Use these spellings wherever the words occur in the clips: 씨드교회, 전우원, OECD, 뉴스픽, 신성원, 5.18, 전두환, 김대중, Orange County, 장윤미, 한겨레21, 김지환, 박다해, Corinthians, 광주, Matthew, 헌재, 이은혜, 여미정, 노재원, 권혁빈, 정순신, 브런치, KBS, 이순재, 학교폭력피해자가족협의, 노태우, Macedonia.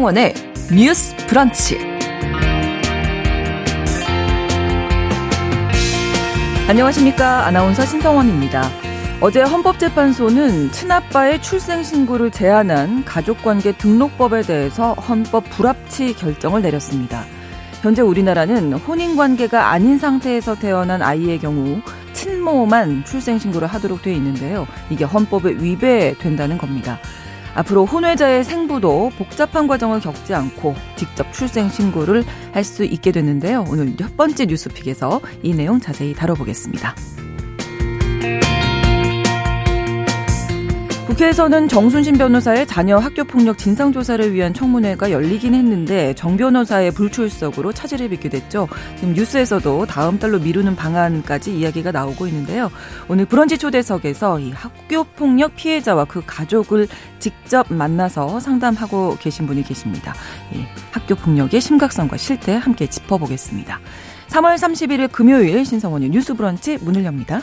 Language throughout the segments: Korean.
신성원의 뉴스 브런치. 안녕하십니까. 아나운서 신성원입니다. 어제 헌법재판소는 친아빠의 출생신고를 제한한 가족관계 등록법에 대해서 헌법 불합치 결정을 내렸습니다. 현재 우리나라는 혼인관계가 아닌 상태에서 태어난 아이의 경우 친모만 출생신고를 하도록 돼 있는데요. 이게 헌법에 위배된다는 겁니다. 앞으로 혼외자의 생부도 복잡한 과정을 겪지 않고 직접 출생신고를 할 수 있게 됐는데요. 오늘 첫 번째 뉴스픽에서 이 내용 자세히 다뤄보겠습니다. 국회에서는 정순신 변호사의 자녀 학교폭력 진상조사를 위한 청문회가 열리긴 했는데 정 변호사의 불출석으로 차질을 빚게 됐죠. 지금 뉴스에서도 다음 달로 미루는 방안까지 이야기가 나오고 있는데요. 오늘 브런치 초대석에서 이 학교폭력 피해자와 그 가족을 직접 만나서 상담하고 계신 분이 계십니다. 예, 학교폭력의 심각성과 실태 함께 짚어보겠습니다. 3월 31일 금요일 신성원의 뉴스 브런치 문을 엽니다.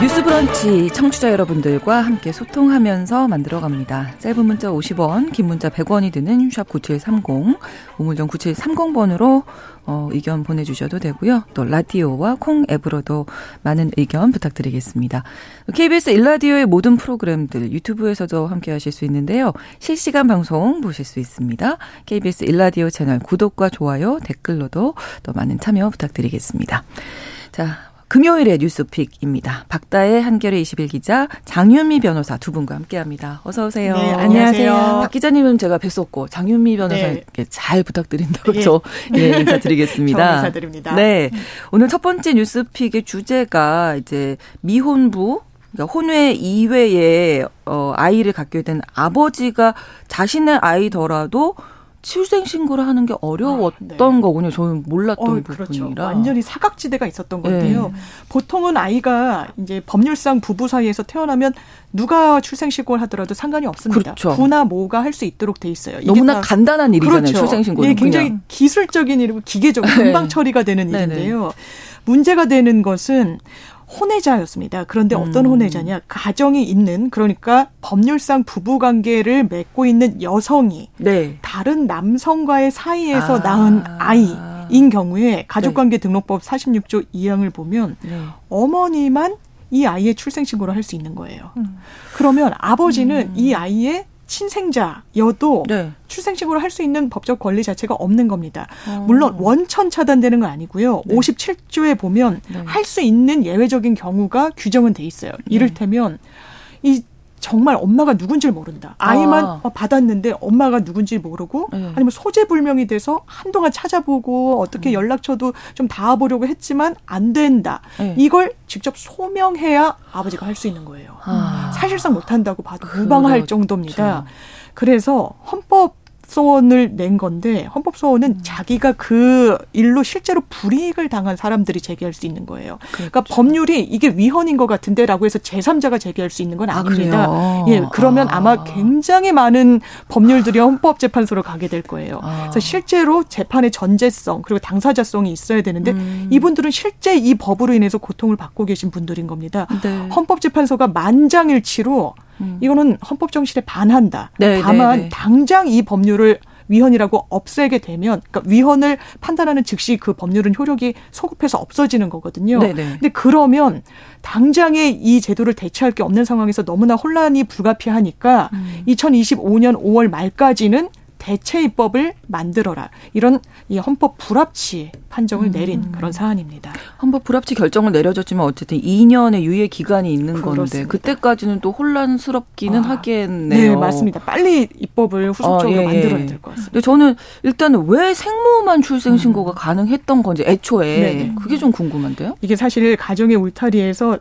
뉴스 브런치 청취자 여러분들과 함께 소통하면서 만들어갑니다. 짧은 문자 50원, 긴 문자 100원이 드는 샵 9730, 우물정 9730번으로 의견 보내주셔도 되고요. 또 라디오와 콩 앱으로도 많은 의견 부탁드리겠습니다. KBS 1라디오의 모든 프로그램들 유튜브에서도 함께하실 수 있는데요. 실시간 방송 보실 수 있습니다. KBS 1라디오 채널 구독과 좋아요, 댓글로도 또 많은 참여 부탁드리겠습니다. 자, 금요일의 뉴스픽입니다. 박다해 한겨레21 기자, 장윤미 변호사 두 분과 함께합니다. 어서 오세요. 네, 안녕하세요. 박 기자님은 제가 뵀었고 장윤미 변호사님께 네. 잘 부탁드린다고 네. 저 네, 인사드리겠습니다. 정말 인사드립니다. 네, 오늘 첫 번째 뉴스픽의 주제가 이제 미혼부. 그러니까 혼외 이외에 아이를 갖게 된 아버지가 자신의 아이더라도 출생신고를 하는 게 어려웠던 네. 거군요. 저는 몰랐던 부분이라. 그렇죠. 완전히 사각지대가 있었던 건데요. 네. 보통은 아이가 이제 법률상 부부 사이에서 태어나면 누가 출생신고를 하더라도 상관이 없습니다. 그렇죠. 부나 모가 할 수 있도록 돼 있어요. 이게 너무나 간단한 일이잖아요. 그렇죠. 출생신고는. 예, 굉장히 그냥. 기술적인 일이고 기계적으로 금방 처리가 되는 일인데요. 네네. 문제가 되는 것은 혼외자였습니다. 그런데 어떤 혼외자냐. 가정이 있는, 그러니까 법률상 부부관계를 맺고 있는 여성이 네. 다른 남성과의 사이에서 낳은 아이인 경우에 가족관계 네. 등록법 46조 2항을 보면 네. 어머니만 이 아이의 출생신고를 할 수 있는 거예요. 그러면 아버지는 이 아이의 친생자여도 네. 출생신고를 할 수 있는 법적 권리 자체가 없는 겁니다. 물론 원천 차단되는 건 아니고요. 네. 57조에 보면 네. 할 수 있는 예외적인 경우가 규정은 돼 있어요. 이를테면 이 정말 엄마가 누군지 모른다. 아이만 받았는데 엄마가 누군지 모르고 아니면 소재불명이 돼서 한동안 찾아보고 어떻게 연락처도 좀 닿아보려고 했지만 안 된다. 이걸 직접 소명해야 아버지가 할 수 있는 거예요. 사실상 못한다고 봐도 무방할 정도입니다. 그래서 헌법소원을 낸 건데 헌법소원은 자기가 그 일로 실제로 불이익을 당한 사람들이 제기할 수 있는 거예요. 그렇죠. 그러니까 법률이 이게 위헌인 것 같은데 라고 해서 제3자가 제기할 수 있는 건 아닙니다. 예, 그러면 아마 굉장히 많은 법률들이 헌법재판소로 가게 될 거예요. 그래서 실제로 재판의 전제성 그리고 당사자성이 있어야 되는데 이분들은 실제 이 법으로 인해서 고통을 받고 계신 분들인 겁니다. 네. 헌법재판소가 만장일치로 이거는 헌법 정신에 반한다. 네, 다만 네, 네. 당장 이 법률을 위헌이라고 없애게 되면 그러니까 위헌을 판단하는 즉시 그 법률은 효력이 소급해서 없어지는 거거든요. 그런데 그러면 당장에 이 제도를 대체할 게 없는 상황에서 너무나 혼란이 불가피하니까 2025년 5월 말까지는 대체 입법을 만들어라. 이런 이 헌법 불합치 판정을 내린 그런 사안입니다. 헌법 불합치 결정을 내려졌지만 어쨌든 2년의 유예 기간이 있는 그렇습니다. 건데 그때까지는 또 혼란스럽기는 하겠네요. 네, 맞습니다. 빨리 입법을 후속적으로 만들어야 될 것 같습니다. 근데 저는 일단 왜 생모만 출생신고가 가능했던 건지 애초에 그게 좀 궁금한데요. 이게 사실 가정의 울타리에서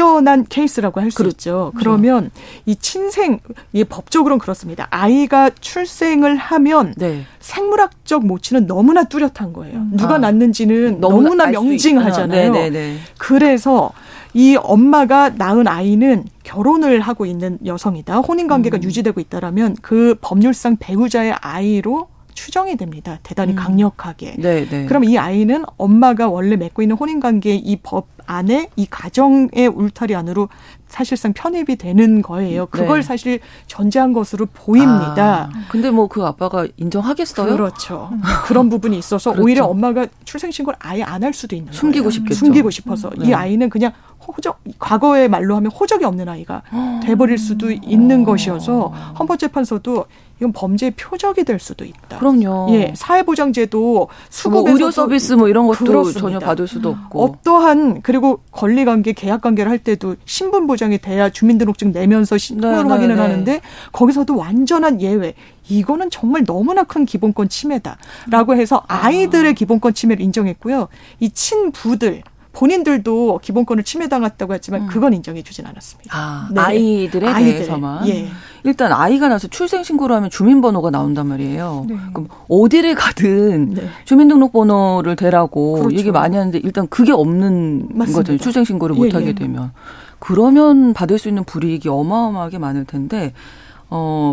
확연한 케이스라고 할 수 있죠. 그러면 이 친생, 이게 법적으로는 그렇습니다. 아이가 출생을 하면 네. 생물학적 모친은 너무나 뚜렷한 거예요. 누가 낳는지는 너무나 명징하잖아요. 네네네. 그래서 이 엄마가 낳은 아이는 결혼을 하고 있는 여성이다. 혼인관계가 유지되고 있다라면 그 법률상 배우자의 아이로 추정이 됩니다. 대단히 강력하게. 네네. 그럼 이 아이는 엄마가 원래 맺고 있는 혼인관계의 이 법 안에 이 가정의 울타리 안으로 사실상 편입이 되는 거예요. 그걸 네. 사실 전제한 것으로 보입니다. 근데 뭐 그 아빠가 인정하겠어요? 그렇죠. 그런 부분이 있어서 그렇죠. 오히려 엄마가 출생신고를 아예 안 할 수도 있는 숨기고 거예요. 숨기고 싶어서. 네. 이 아이는 그냥 호적, 과거의 말로 하면 호적이 없는 아이가 돼버릴 수도 있는 것이어서 헌법재판소도 이건 범죄의 표적이 될 수도 있다. 그럼요. 예, 사회보장제도 수급에서 뭐 의료 서비스 뭐 이런 것도 그렇습니다. 전혀 받을 수도 없고. 어떠한 그리고 권리관계, 계약관계를 할 때도 신분 보장이 돼야 주민등록증 내면서 신분을 확인을 하는데 거기서도 완전한 예외. 이거는 정말 너무나 큰 기본권 침해다라고 해서 아이들의 기본권 침해를 인정했고요. 이 친부들. 본인들도 기본권을 침해당했다고 했지만 그건 인정해 주진 않았습니다. 네. 아이들에 대해서만. 예. 일단 아이가 나서 출생신고를 하면 주민번호가 나온단 말이에요. 네. 그럼 어디를 가든 네. 주민등록번호를 대라고 그렇죠. 얘기 많이 하는데 일단 그게 없는 맞습니다. 거잖아요. 출생신고를 못하게 되면. 그러면 받을 수 있는 불이익이 어마어마하게 많을 텐데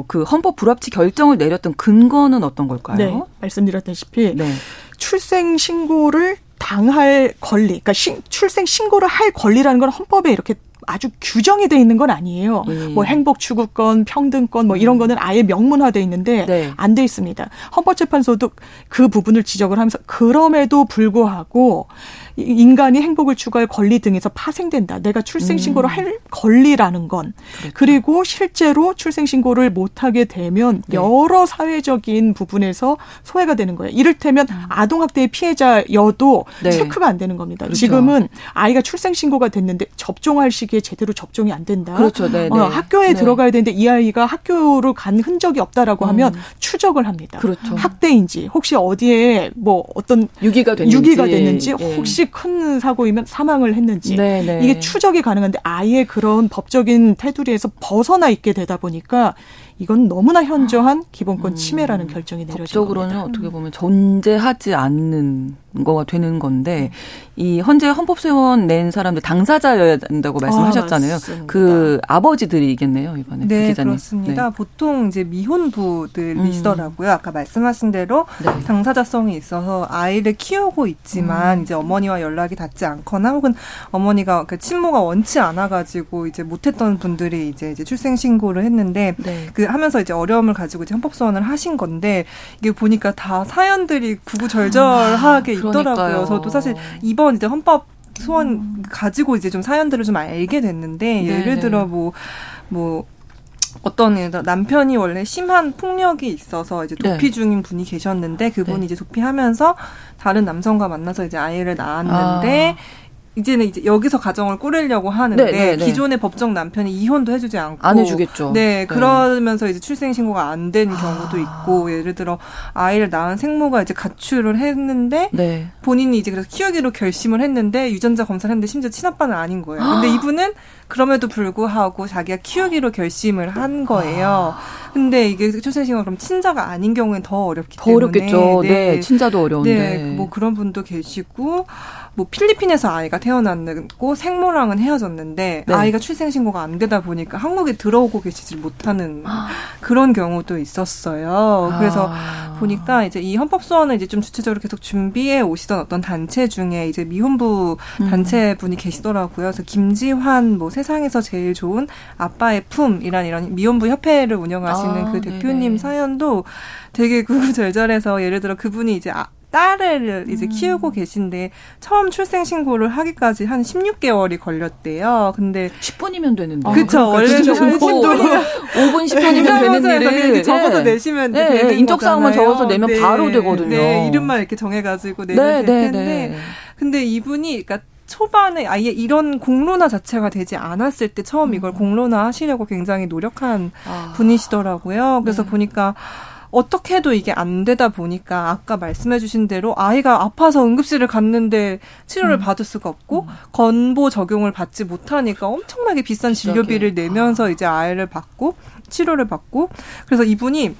그 헌법 불합치 결정을 내렸던 근거는 어떤 걸까요? 네. 말씀드렸다시피 출생신고를 당할 권리, 그러니까 출생신고를 할 권리라는 건 헌법에 이렇게 아주 규정이 돼 있는 건 아니에요. 뭐 행복추구권, 평등권 뭐 이런 거는 아예 명문화돼 있는데 안 돼 있습니다. 헌법재판소도 그 부분을 지적을 하면서 그럼에도 불구하고 인간이 행복을 추구할 권리 등에서 파생된다. 내가 출생신고를 할 권리라는 건. 그렇죠. 그리고 실제로 출생신고를 못하게 되면 여러 사회적인 부분에서 소외가 되는 거예요. 이를테면 아동학대의 피해자여도 체크가 안 되는 겁니다. 그렇죠. 지금은 아이가 출생신고가 됐는데 접종할 시기에 제대로 접종이 안 된다. 그렇죠. 학교에 들어가야 되는데 이 아이가 학교로 간 흔적이 없다라고 하면 추적을 합니다. 그렇죠. 학대인지 혹시 어디에 뭐 어떤 유기가 됐는지 혹시 큰 사고이면 사망을 했는지 이게 추적이 가능한데 아예 그런 법적인 테두리에서 벗어나 있게 되다 보니까 이건 너무나 현저한 기본권 침해라는 결정이 내려진 법적으로는 겁니다. 법적으로는 어떻게 보면 존재하지 않는 거가 되는 건데 이 현재 헌법소원 낸 사람들 당사자여야 한다고 말씀하셨잖아요. 맞습니다. 그 아버지들이겠네요 이번에. 네, 기자님. 그렇습니다. 네. 보통 이제 미혼부들이시더라고요. 아까 말씀하신 대로 당사자성이 있어서 아이를 키우고 있지만 이제 어머니와 연락이 닿지 않거나 혹은 어머니가 그 친모가 원치 않아가지고 이제 못했던 분들이 이제 출생신고를 했는데 그 하면서 이제 어려움을 가지고 이제 헌법소원을 하신 건데 이게 보니까 다 사연들이 구구절절하게 있더라고요. 그러니까요. 저도 사실 이번 이제 헌법 소원 가지고 이제 좀 사연들을 좀 알게 됐는데 예를 들어 뭐 어떤 남편이 원래 심한 폭력이 있어서 이제 도피 중인 분이 계셨는데 그분이 이제 도피하면서 다른 남성과 만나서 이제 아이를 낳았는데 이제는 이제 여기서 가정을 꾸리려고 하는데 기존의 법정 남편이 이혼도 해주지 않고 안 해주겠죠. 네, 그러면서 이제 출생신고가 안 된 경우도 있고 예를 들어 아이를 낳은 생모가 이제 가출을 했는데 본인이 이제 그래서 키우기로 결심을 했는데 유전자 검사를 했는데 심지어 친아빠는 아닌 거예요. 근데 이분은 그럼에도 불구하고 자기가 키우기로 결심을 한 거예요. 근데 이게 출생신고가 그럼 친자가 아닌 경우엔 더 어렵기 때문에. 더 어렵겠죠. 친자도 어려운데. 네, 뭐 그런 분도 계시고 뭐 필리핀에서 아이가 태어났고 생모랑은 헤어졌는데 아이가 출생신고가 안 되다 보니까 한국에 들어오고 계시지 못하는 그런 경우도 있었어요. 그래서 보니까 이제 이 헌법소원을 이제 좀 주체적으로 계속 준비해 오시던 어떤 단체 중에 이제 미혼부 단체 분이 계시더라고요. 그래서 김지환 뭐 세상에서 제일 좋은 아빠의 품이란 이런 미혼부 협회를 운영하시는 그 대표님 사연도 되게 구구절절해서 예를 들어 그분이 이제 딸을 이제 키우고 계신데 처음 출생신고를 하기까지 한 16개월이 걸렸대요. 근데 10분이면 되는데. 그렇죠. 원래는 5분 10분이면 되는 일을 적어서 내시면 되는 인적사항만 적어서 내면 바로 되거든요. 네. 이름만 이렇게 정해가지고 내면 될 텐데. 근데 이분이 그러니까 초반에 아예 이런 공론화 자체가 되지 않았을 때 처음 이걸 공론화 하시려고 굉장히 노력한 분이시더라고요. 그래서 보니까 어떻게 해도 이게 안 되다 보니까 아까 말씀해 주신 대로 아이가 아파서 응급실을 갔는데 치료를 받을 수가 없고 건보 적용을 받지 못하니까 엄청나게 비싼 진료비를 내면서 이제 아이를 받고 치료를 받고 그래서 이분이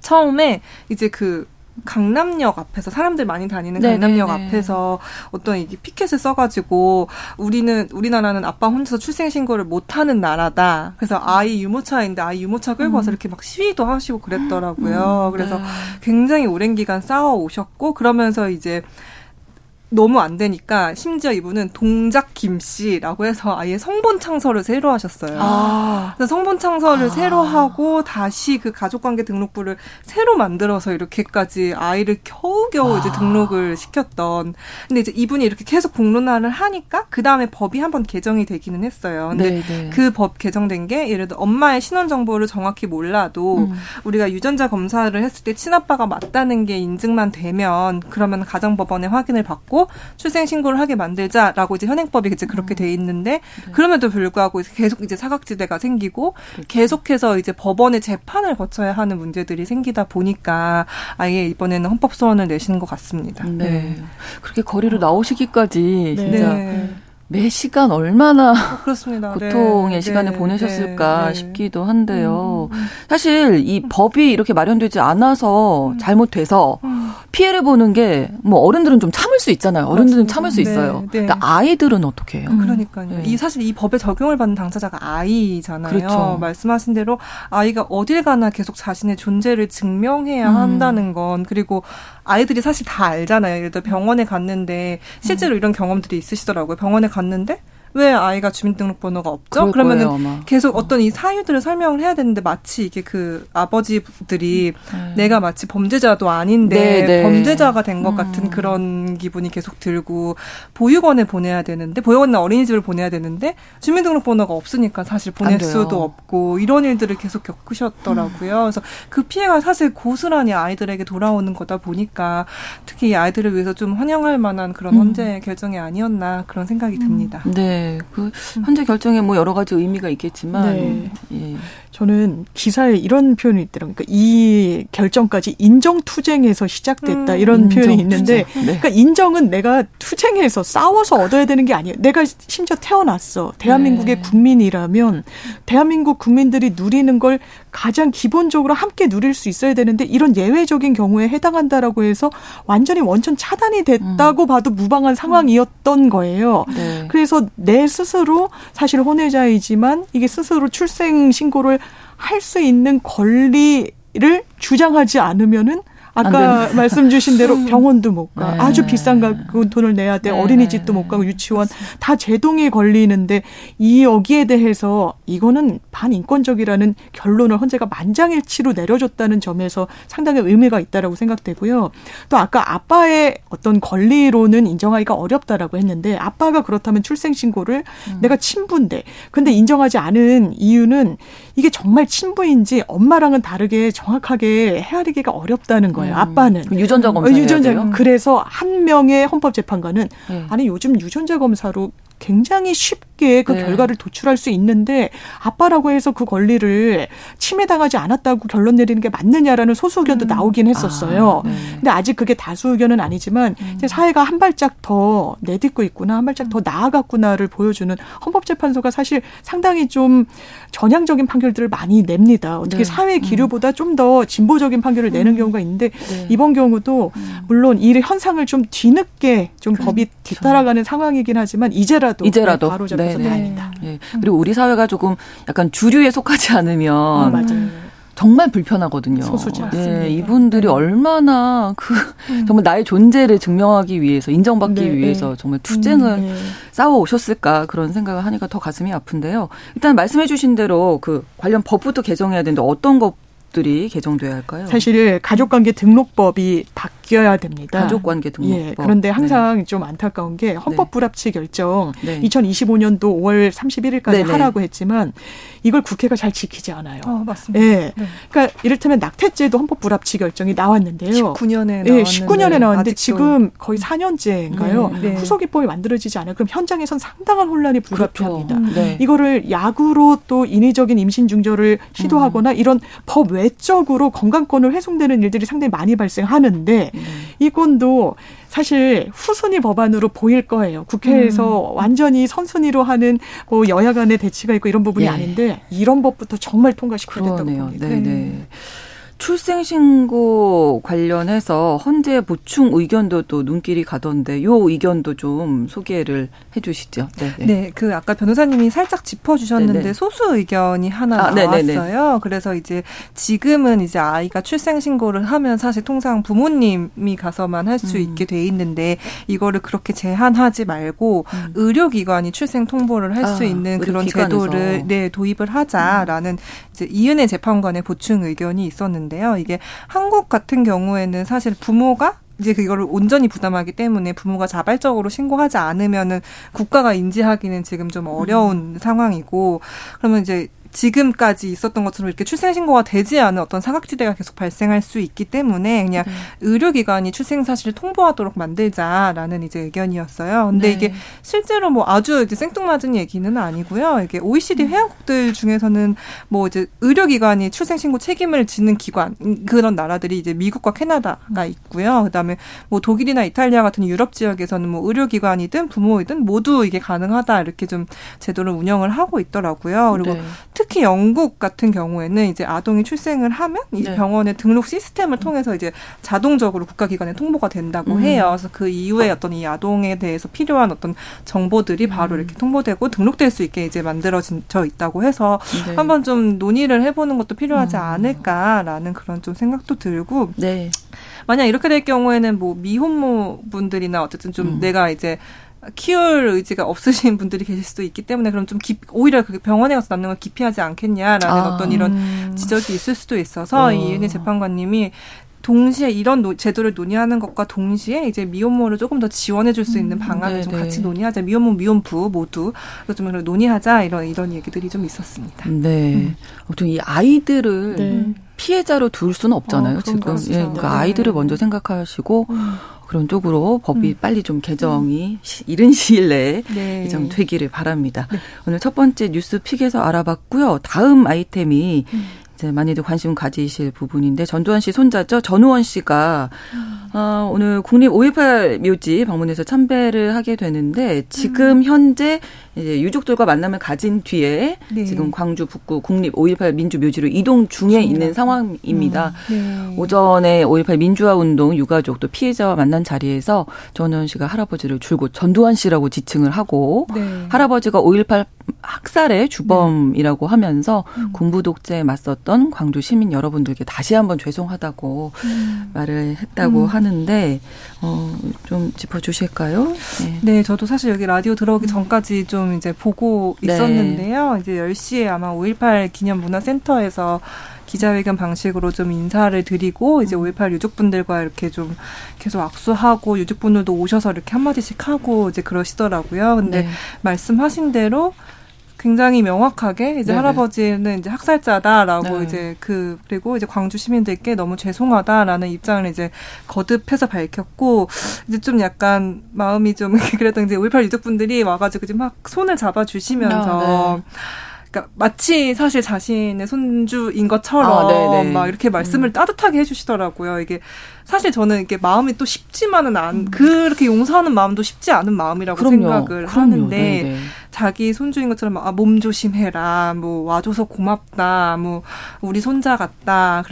처음에 이제 그 강남역 앞에서 사람들 많이 다니는 강남역 네네네. 앞에서 어떤 이게 피켓을 써가지고 우리나라는 아빠 혼자서 출생신고를 못하는 나라다. 그래서 아이 유모차인데 아이 유모차 끌고 와서 이렇게 막 시위도 하시고 그랬더라고요. 그래서 네. 굉장히 오랜 기간 싸워오셨고 그러면서 이제 너무 안 되니까 심지어 이분은 동작 김씨라고 해서 아예 성본 창설을 새로 하셨어요. 아. 그래서 성본 창설을 새로 하고 다시 그 가족관계 등록부를 새로 만들어서 이렇게까지 아이를 겨우겨우 이제 등록을 시켰던. 근데 이제 이분이 이렇게 계속 공론화를 하니까 그 다음에 법이 한번 개정이 되기는 했어요. 근데 그 법 개정된 게 예를 들어 엄마의 신원 정보를 정확히 몰라도 우리가 유전자 검사를 했을 때 친아빠가 맞다는 게 인증만 되면 그러면 가정법원에 확인을 받고. 출생 신고를 하게 만들자라고 이제 현행법이 이제 그렇게 돼 있는데 네. 그럼에도 불구하고 계속 이제 사각지대가 생기고 그렇죠. 계속해서 이제 법원의 재판을 거쳐야 하는 문제들이 생기다 보니까 아예 이번에는 헌법 소원을 내시는 것 같습니다. 네, 네. 그렇게 거리로 나오시기까지 네. 진짜. 네. 매 시간 얼마나 그렇습니다. 고통의 네, 시간을 네, 보내셨을까 네, 싶기도 한데요. 사실 이 법이 이렇게 마련되지 않아서 잘못돼서 피해를 보는 게 뭐 어른들은 좀 참을 수 있잖아요. 어른들은 참을 수 있어요. 네, 네. 그러니까 아이들은 어떻게 해요? 그러니까요. 네. 사실 이 법에 적용을 받는 당사자가 아이잖아요. 그렇죠. 말씀하신 대로 아이가 어딜 가나 계속 자신의 존재를 증명해야 한다는 건 그리고 아이들이 사실 다 알잖아요. 예를 들어 병원에 갔는데 실제로 이런 경험들이 있으시더라고요. 병원에 갔는데 왜 아이가 주민등록번호가 없죠? 그러면은 계속 어떤 이 사유들을 설명을 해야 되는데 마치 이게 그 아버지들이 내가 마치 범죄자도 아닌데 네, 네. 범죄자가 된 것 같은 그런 기분이 계속 들고 보육원에 보내야 되는데 보육원이나 어린이집을 보내야 되는데 주민등록번호가 없으니까 사실 보낼 수도 없고 이런 일들을 계속 겪으셨더라고요. 그래서 그 피해가 사실 고스란히 아이들에게 돌아오는 거다 보니까 특히 이 아이들을 위해서 좀 환영할 만한 그런 헌재 결정이 아니었나 그런 생각이 듭니다. 네. 그 현재 결정에 뭐 여러 가지 의미가 있겠지만 네. 예. 저는 기사에 이런 표현이 있더라고요. 그러니까 이 결정까지 인정투쟁에서 시작됐다 이런 표현이 있는데 네. 그러니까 인정은 내가 투쟁해서 싸워서 얻어야 되는 게 아니에요. 내가 심지어 태어났어. 대한민국의 네. 국민이라면 대한민국 국민들이 누리는 걸 가장 기본적으로 함께 누릴 수 있어야 되는데 이런 예외적인 경우에 해당한다라고 해서 완전히 원천 차단이 됐다고 봐도 무방한 상황이었던 거예요. 네. 그래서 내 스스로 사실 혼외자이지만 이게 스스로 출생 신고를 할 수 있는 권리를 주장하지 않으면은 아까 말씀 주신 대로 병원도 못 가. 네. 아주 비싼 돈을 내야 돼. 네. 어린이집도 못 가고 유치원 다 제동이 걸리는데 이 여기에 대해서 이거는 반인권적이라는 결론을 헌재가 만장일치로 내려줬다는 점에서 상당히 의미가 있다라고 생각되고요. 또 아까 아빠의 어떤 권리로는 인정하기가 어렵다라고 했는데 아빠가 그렇다면 출생신고를 내가 친부인데 근데 인정하지 않은 이유는 이게 정말 친부인지 엄마랑은 다르게 정확하게 헤아리기가 어렵다는 거예요. 아빠는. 유전자 검사해야 돼요? 그래서 한 명의 헌법재판관은 아니 요즘 유전자 검사로 굉장히 쉽게 그 결과를 도출할 수 있는데 아빠라고 해서 그 권리를 침해당하지 않았다고 결론 내리는 게 맞느냐라는 소수 의견도 나오긴 했었어요. 근데 아직 그게 다수 의견은 아니지만 이제 사회가 한 발짝 더 내딛고 있구나, 한 발짝 더 나아갔구나를 보여주는 헌법재판소가 사실 상당히 좀 전향적인 판결들을 많이 냅니다. 어떻게 사회 기류보다 좀 더 진보적인 판결을 내는 경우가 있는데 이번 경우도 물론 이 현상을 좀 뒤늦게 좀 법이 뒤따라가는 상황이긴 하지만 이제라도 바로 잡혀서 다행이다. 네. 그리고 우리 사회가 조금 약간 주류에 속하지 않으면 맞아요. 정말 불편하거든요. 소수자. 네, 이분들이 얼마나 정말 나의 존재를 증명하기 위해서 인정받기 위해서 정말 투쟁을 싸워 오셨을까 그런 생각을 하니까 더 가슴이 아픈데요. 일단 말씀해 주신 대로 그 관련 법부터 개정해야 되는데 어떤 것 들이 개정돼야 할까요? 사실 가족관계 등록법이 바뀌어야 됩니다. 가족관계 등록법. 예, 그런데 항상 네. 좀 안타까운 게 헌법 불합치 결정 네. 2025년도 5월 31일까지 네, 네. 하라고 했지만 이걸 국회가 잘 지키지 않아요. 맞습니다. 예. 네. 그러니까 이를테면 낙태죄도 헌법 불합치 결정이 나왔는데요. 19년에 나왔는데. 예, 19년에 나왔는데 지금 거의 4년째인가요? 네, 네. 후속입법이 만들어지지 않아요. 그럼 현장에선 상당한 혼란이 불가피합니다. 그렇죠. 네. 이거를 야구로 또 인위적인 임신중절을 시도하거나 이런 법 외적으로 건강권을 훼손되는 일들이 상당히 많이 발생하는데 이 건도 사실 후순위 법안으로 보일 거예요. 국회에서 완전히 선순위로 하는 뭐 여야 간의 대치가 있고 이런 부분이 예. 아닌데 이런 법부터 정말 통과시켜야 된다고 봅니다. 네네. 출생신고 관련해서 헌재 보충 의견도 또 눈길이 가던데 이 의견도 좀 소개를 해 주시죠. 네네. 네. 그 아까 변호사님이 살짝 짚어주셨는데 네네. 소수 의견이 하나 나왔어요. 네네. 그래서 이제 지금은 이제 아이가 출생신고를 하면 사실 통상 부모님이 가서만 할 수 있게 돼 있는데 이거를 그렇게 제한하지 말고 의료기관이 출생 통보를 할 수 있는 그런 제도를 네, 도입을 하자라는 이제 이은혜 재판관의 보충 의견이 있었는데 데요. 이게 한국 같은 경우에는 사실 부모가 이제 그거를 온전히 부담하기 때문에 부모가 자발적으로 신고하지 않으면은 국가가 인지하기는 지금 좀 어려운 상황이고 그러면 이제 지금까지 있었던 것처럼 이렇게 출생신고가 되지 않은 어떤 사각지대가 계속 발생할 수 있기 때문에 그냥 의료기관이 출생사실을 통보하도록 만들자라는 이제 의견이었어요. 근데 네. 이게 실제로 뭐 아주 이제 생뚱맞은 얘기는 아니고요. 이게 OECD 회원국들 중에서는 뭐 이제 의료기관이 출생신고 책임을 지는 기관, 그런 나라들이 이제 미국과 캐나다가 있고요. 그 다음에 뭐 독일이나 이탈리아 같은 유럽 지역에서는 뭐 의료기관이든 부모이든 모두 이게 가능하다 이렇게 좀 제도를 운영을 하고 있더라고요. 그리고 네. 특히 영국 같은 경우에는 이제 아동이 출생을 하면 이 네. 병원의 등록 시스템을 통해서 이제 자동적으로 국가기관에 통보가 된다고 해요. 그래서 그 이후에 어떤 이 아동에 대해서 필요한 어떤 정보들이 바로 이렇게 통보되고 등록될 수 있게 이제 만들어져 있다고 해서 네. 한번 좀 논의를 해보는 것도 필요하지 않을까라는 그런 좀 생각도 들고. 네. 만약 이렇게 될 경우에는 뭐 미혼모분들이나 어쨌든 좀 내가 이제 키울 의지가 없으신 분들이 계실 수도 있기 때문에 그럼 좀 오히려 병원에 가서 남는 걸 기피하지 않겠냐라는 어떤 이런 지적이 있을 수도 있어서 이은혜 재판관님이 동시에 이런 제도를 논의하는 것과 동시에 이제 미혼모를 조금 더 지원해 줄 수 있는 방안을 좀 같이 논의하자. 미혼모, 미혼부 모두 좀 논의하자 이런 얘기들이 좀 있었습니다. 네. 보통 이 아이들을 피해자로 둘 수는 없잖아요. 지금 예, 그러니까 아이들을 먼저 생각하시고 그런 쪽으로 법이 빨리 좀 개정이 이른 시일 내에 개정되기를 바랍니다. 네. 오늘 첫 번째 뉴스픽에서 알아봤고요. 다음 아이템이 이제 많이들 관심 가지실 부분인데 전두환 씨 손자죠. 전우원 씨가 오늘 국립 5.18 묘지 방문해서 참배를 하게 되는데 지금 현재 이제 유족들과 만남을 가진 뒤에 네. 지금 광주 북구 국립 5.18 민주묘지로 이동 중에 있는 상황입니다. 네. 오전에 5.18 민주화운동 유가족 또 피해자와 만난 자리에서 전우원 씨가 할아버지를 줄곧 전두환 씨라고 지칭을 하고 네. 할아버지가 5.18 학살의 주범이라고 하면서 군부 독재에 맞섰던 광주 시민 여러분들께 다시 한번 죄송하다고 말을 했다고 하는데 좀 짚어주실까요? 네. 네, 저도 사실 여기 라디오 들어오기 전까지 좀 이제 보고 있었는데요. 네. 이제 10시에 아마 5.18 기념문화센터에서 기자회견 방식으로 좀 인사를 드리고 이제 5.18 유족분들과 이렇게 좀 계속 악수하고 유족분들도 오셔서 이렇게 한마디씩 하고 이제 그러시더라고요. 근데 네. 말씀하신 대로 굉장히 명확하게 이제 네네. 할아버지는 이제 학살자다라고 네. 이제 그리고 이제 광주 시민들께 너무 죄송하다라는 입장을 이제 거듭해서 밝혔고 이제 좀 약간 마음이 좀 그래도 이제 5.18 유족분들이 와가지고 이제 막 손을 잡아주시면서 그러니까 마치 사실 자신의 손주인 것처럼 막 이렇게 말씀을 따뜻하게 해주시더라고요. 이게 사실 저는 이게 마음이 또 쉽지만은 그렇게 용서하는 마음도 쉽지 않은 마음이라고 생각을 하는데 네네. 자기 손주인 것처럼 몸 조심해라, 뭐 와줘서 고맙다, 뭐 우리 손자 같다.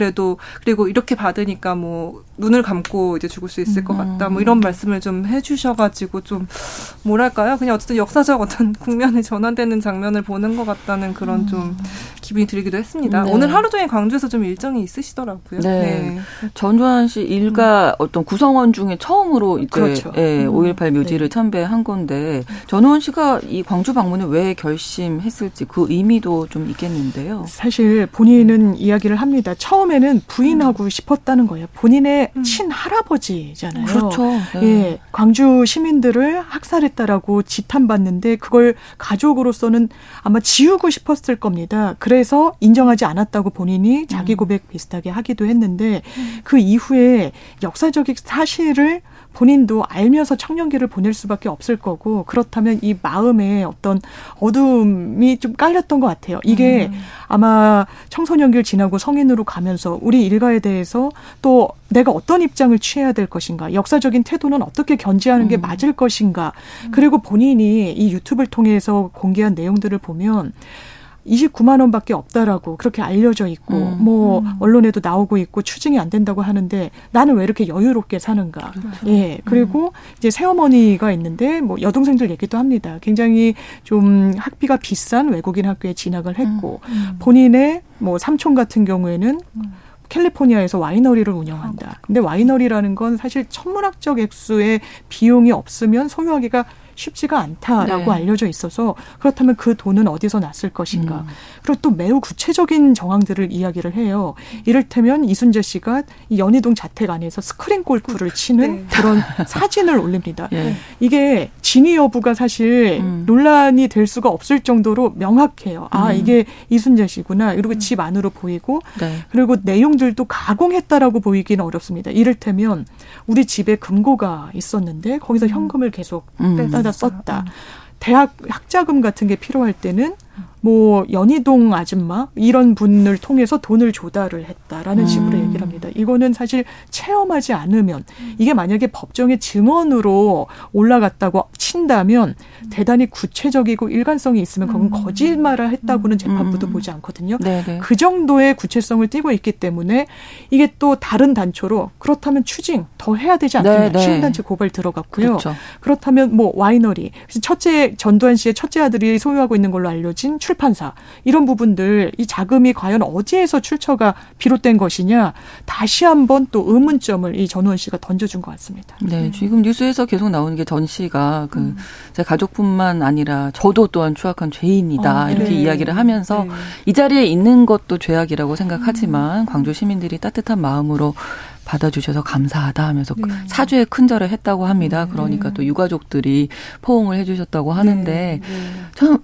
그리고 이렇게 받으니까 뭐 눈을 감고 이제 죽을 수 있을 것 같다. 뭐 이런 말씀을 좀 해주셔가지고 좀 뭐랄까요? 그냥 어쨌든 역사적 어떤 국면에 전환되는 장면을 보는 것 같다는 그런 좀 기분이 들기도 했습니다. 네. 오늘 하루 종일 광주에서 좀 일정이 있으시더라고요. 네. 네. 전두환 씨 일가 어떤 구성원 중에 처음으로 이제 그렇죠. 예, 5.18 묘지를 네. 참배한 건데 전두환 씨가 이 광주 방문을 왜 결심했을지 그 의미도 좀 있겠는데요. 사실 본인은 이야기를 합니다. 처음에는 부인하고 싶었다는 거예요. 본인의 친할아버지잖아요. 그렇죠. 네. 예, 광주 시민들을 학살했다라고 지탄받는데 그걸 가족으로서는 아마 지우고 싶었을 겁니다. 그래서 인정하지 않았다고 본인이 자기 고백 비슷하게 하기도 했는데 그 이후에 역사적인 사실을 본인도 알면서 청년기를 보낼 수밖에 없을 거고 그렇다면 이 마음에 어떤 어둠이 좀 깔렸던 것 같아요. 이게 아마 청소년기를 지나고 성인으로 가면서 우리 일가에 대해서 또 내가 어떤 입장을 취해야 될 것인가, 역사적인 태도는 어떻게 견지하는 게 맞을 것인가. 그리고 본인이 이 유튜브를 통해서 공개한 내용들을 보면 29만 원밖에 없다라고 그렇게 알려져 있고 뭐 언론에도 나오고 있고 추징이 안 된다고 하는데 나는 왜 이렇게 여유롭게 사는가. 그렇죠. 예. 그리고 이제 새어머니가 있는데 뭐 여동생들 얘기도 합니다. 굉장히 좀 학비가 비싼 외국인 학교에 진학을 했고 본인의 뭐 삼촌 같은 경우에는 캘리포니아에서 와이너리를 운영한다. 근데 와이너리라는 건 사실 천문학적 액수의 비용이 없으면 소유하기가 쉽지가 않다라고 네. 알려져 있어서 그렇다면 그 돈은 어디서 났을 것인가. 그리고 또 매우 구체적인 정황들을 이야기를 해요. 이를테면 이순재 씨가 연희동 자택 안에서 스크린 골프를 치는 네. 그런 사진을 올립니다. 네. 이게 진위 여부가 사실 논란이 될 수가 없을 정도로 명확해요. 아 이게 이순재 씨구나. 그리고 집 안으로 보이고 네. 그리고 내용들도 가공했다라고 보이기는 어렵습니다. 이를테면 우리 집에 금고가 있었는데 거기서 현금을 계속 빼다 썼다. 대학 학자금 같은 게 필요할 때는 뭐 연희동 아줌마 이런 분을 통해서 돈을 조달을 했다라는 식으로 얘기를 합니다. 이거는 사실 체험하지 않으면 이게 만약에 법정의 증언으로 올라갔다고 친다면 대단히 구체적이고 일관성이 있으면 그건 거짓말을 했다고는 재판부도 보지 않거든요. 네네. 그 정도의 구체성을 띠고 있기 때문에 이게 또 다른 단초로 그렇다면 추징 더 해야 되지 않겠냐. 시민단체 고발 들어갔고요. 그렇죠. 그렇다면 뭐 와이너리. 첫째 전두환 씨의 첫째 아들이 소유하고 있는 걸로 알려진 출판사 이런 부분들 이 자금이 과연 어디에서 출처가 비롯된 것이냐 다시 한번 또 의문점을 이 전원 씨가 던져준 것 같습니다. 네, 지금 뉴스에서 계속 나오는 게 전 씨가 제 가족뿐만 아니라 저도 또한 추악한 죄인이다 이렇게 네. 이야기를 하면서 네. 이 자리에 있는 것도 죄악이라고 생각하지만 광주 시민들이 따뜻한 마음으로 받아주셔서 감사하다 하면서 네. 사죄에 큰절을 했다고 합니다. 그러니까 또 유가족들이 포옹을 해주셨다고 하는데 참.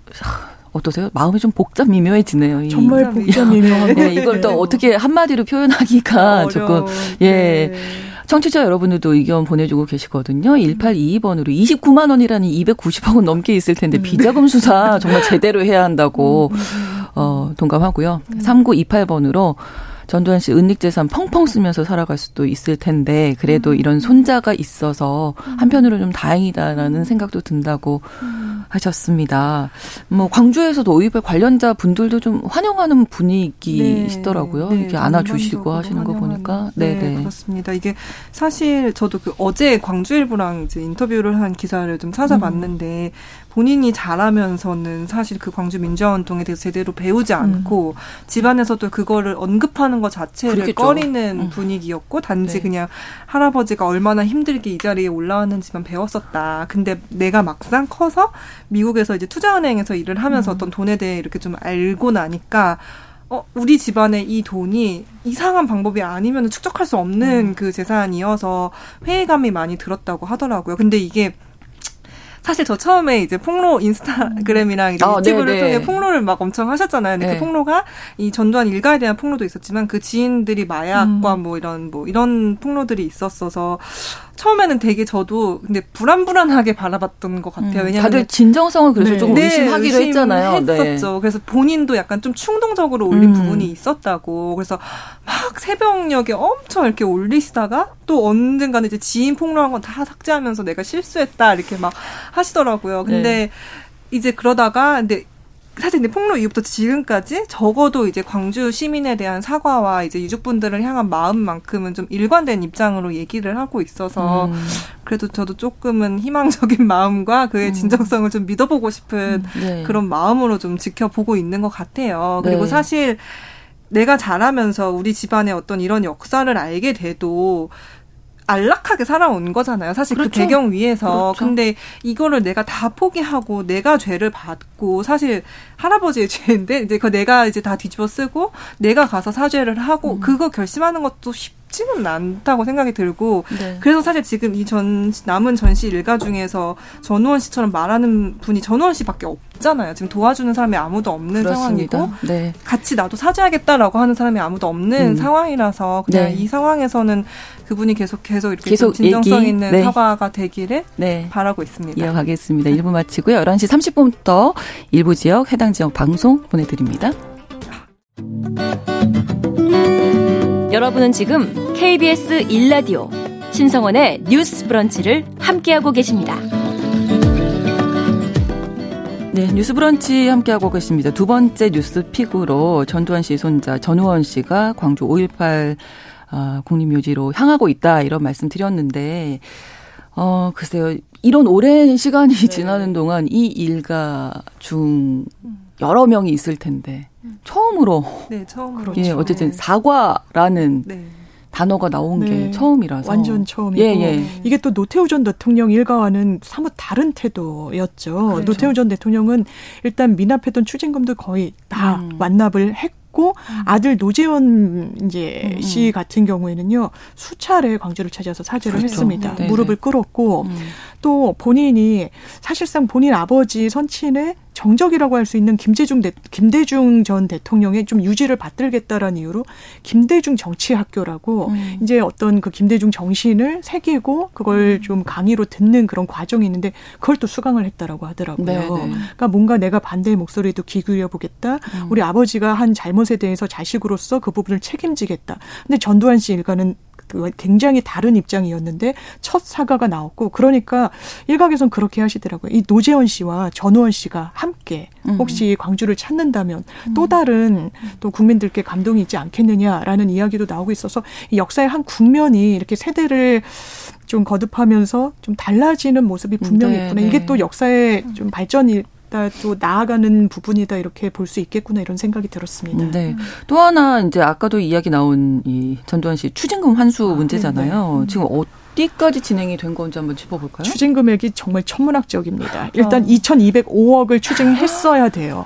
어떠세요? 마음이 좀 복잡 미묘해지네요. 정말 복잡 미묘하고. 네, 이걸 또 네. 어떻게 한마디로 표현하기가 조금. 예. 네. 청취자 여러분들도 의견 보내주고 계시거든요. 1822번으로 29만 원이라는 290억 원 넘게 있을 텐데 비자금 수사 정말 제대로 해야 한다고 동감하고요. 3928번으로 전두환 씨 은닉재산 펑펑 쓰면서 살아갈 수도 있을 텐데 그래도 이런 손자가 있어서 한편으로 좀 다행이다라는 생각도 든다고 하셨습니다. 뭐 광주에서도 5.18 관련자 분들도 좀 환영하는 분위기시더라고요. 네, 이렇게 안아주시고 하시는 거 보니까. 네, 네, 그렇습니다. 이게 사실 저도 그 어제 광주일보랑 이제 인터뷰를 한 기사를 좀 찾아봤는데 본인이 자라면서는 사실 그 광주 민주화운동에 대해서 제대로 배우지 않고 집안에서도 그거를 언급하는 것 자체를 그렇겠죠. 꺼리는 분위기였고 단지 네. 그냥 할아버지가 얼마나 힘들게 이 자리에 올라왔는지만 배웠었다. 근데 내가 막상 커서 미국에서 이제 투자은행에서 일을 하면서 어떤 돈에 대해 이렇게 좀 알고 나니까 우리 집안의 이 돈이 이상한 방법이 아니면 축적할 수 없는 그 재산이어서 회의감이 많이 들었다고 하더라고요. 근데 이게 사실 저 처음에 이제 폭로 인스타그램이랑 이제 유튜브를 통해 폭로를 막 엄청 하셨잖아요. 근데 네. 그 폭로가 이 전두환 일가에 대한 폭로도 있었지만 그 지인들이 마약과 뭐 이런 폭로들이 있었어서 처음에는 되게 저도 근데 불안불안하게 바라봤던 것 같아요. 왜냐면 다들 진정성을 그래서 조금 의심하기로 했잖아요. 했었죠. 네. 그래서 본인도 약간 좀 충동적으로 올린 부분이 있었다고. 그래서 막 새벽녘에 엄청 이렇게 올리시다가 또 언젠가는 이제 지인 폭로한 건 다 삭제하면서 내가 실수했다 이렇게 막 하시더라고요. 근데 이제 그러다가 근데 사실 근데 폭로 이후부터 지금까지 적어도 이제 광주 시민에 대한 사과와 이제 유족분들을 향한 마음만큼은 좀 일관된 입장으로 얘기를 하고 있어서 그래도 저도 조금은 희망적인 마음과 그의 진정성을 좀 믿어보고 싶은 그런 마음으로 좀 지켜보고 있는 것 같아요. 그리고 사실 내가 자라면서 우리 집안의 어떤 이런 역사를 알게 돼도 안락하게 살아온 거잖아요. 사실 그렇죠. 그 배경 위에서. 그렇죠. 근데 이거를 내가 다 포기하고 내가 죄를 받고 사실 할아버지의 죄인데 이제 그 내가 이제 다 뒤집어 쓰고 내가 가서 사죄를 하고 그거 결심하는 것도 쉽지는 않다고 생각이 들고 그래서 사실 지금 이 남은 전시 일가 중에서 전우원 씨처럼 말하는 분이 전우원 씨밖에 없잖아요. 지금 도와주는 사람이 아무도 없는 그렇습니다. 상황이고 같이 나도 사죄하겠다라고 하는 사람이 아무도 없는 상황이라서 그냥 이 상황에서는 그분이 계속 이렇게 계속 진정성 있는 사과가 되기를 바라고 있습니다. 이어가겠습니다. 1부 마치고요. 11시 30분부터 일부 지역 해당 지역 방송 보내드립니다. 여러분은 지금 KBS 1라디오 신성원의 뉴스 브런치를 함께하고 계십니다. 네, 뉴스 브런치 함께하고 계십니다. 두 번째 뉴스픽으로 전두환 씨 손자 전우원 씨가 광주 5.18 국립묘지로 향하고 있다 이런 말씀 드렸는데 글쎄요. 이런 오랜 시간이 지나는 동안 이 일가 중 여러 명이 있을 텐데 처음으로 그렇죠. 예, 어쨌든 사과라는 단어가 나온 게 처음이라서 완전 처음이고 이게 또 노태우 전 대통령 일가와는 사뭇 다른 태도였죠. 그렇죠. 노태우 전 대통령은 일단 미납했던 추징금도 거의 다 완납을 했고 아들 노재원 이제 씨 같은 경우에는요 수차례 광주를 찾아서 사죄를 했습니다. 무릎을 꿇었고 또 본인이 사실상 본인 아버지 선친의 정적이라고 할 수 있는 김대중 전 대통령의 좀 유지를 받들겠다라는 이유로 김대중 정치학교라고 이제 어떤 그 김대중 정신을 새기고 그걸 좀 강의로 듣는 그런 과정이 있는데 그걸 또 수강을 했다라고 하더라고요. 그러니까 뭔가 내가 반대의 목소리도 귀 기울여보겠다. 우리 아버지가 한 잘못에 대해서 자식으로서 그 부분을 책임지겠다. 근데 전두환 씨 일가는 굉장히 다른 입장이었는데 첫 사과가 나왔고 그러니까 일각에선 그렇게 하시더라고요. 이 노재원 씨와 전우원 씨가 함께 혹시 광주를 찾는다면 또 다른 또 국민들께 감동이 있지 않겠느냐라는 이야기도 나오고 있어서 이 역사의 한 국면이 이렇게 세대를 좀 거듭하면서 좀 달라지는 모습이 분명히 있구나. 이게 또 역사의 좀 발전이 또 나아가는 부분이다 이렇게 볼 수 있겠구나 이런 생각이 들었습니다. 네. 또 하나 이제 아까도 이야기 나온 이 전두환 씨 추징금 환수 문제잖아요. 지금 어디까지 진행이 된 건지 한번 짚어볼까요? 추징금액이 정말 천문학적입니다. 일단 2,205억을 추징했어야 돼요.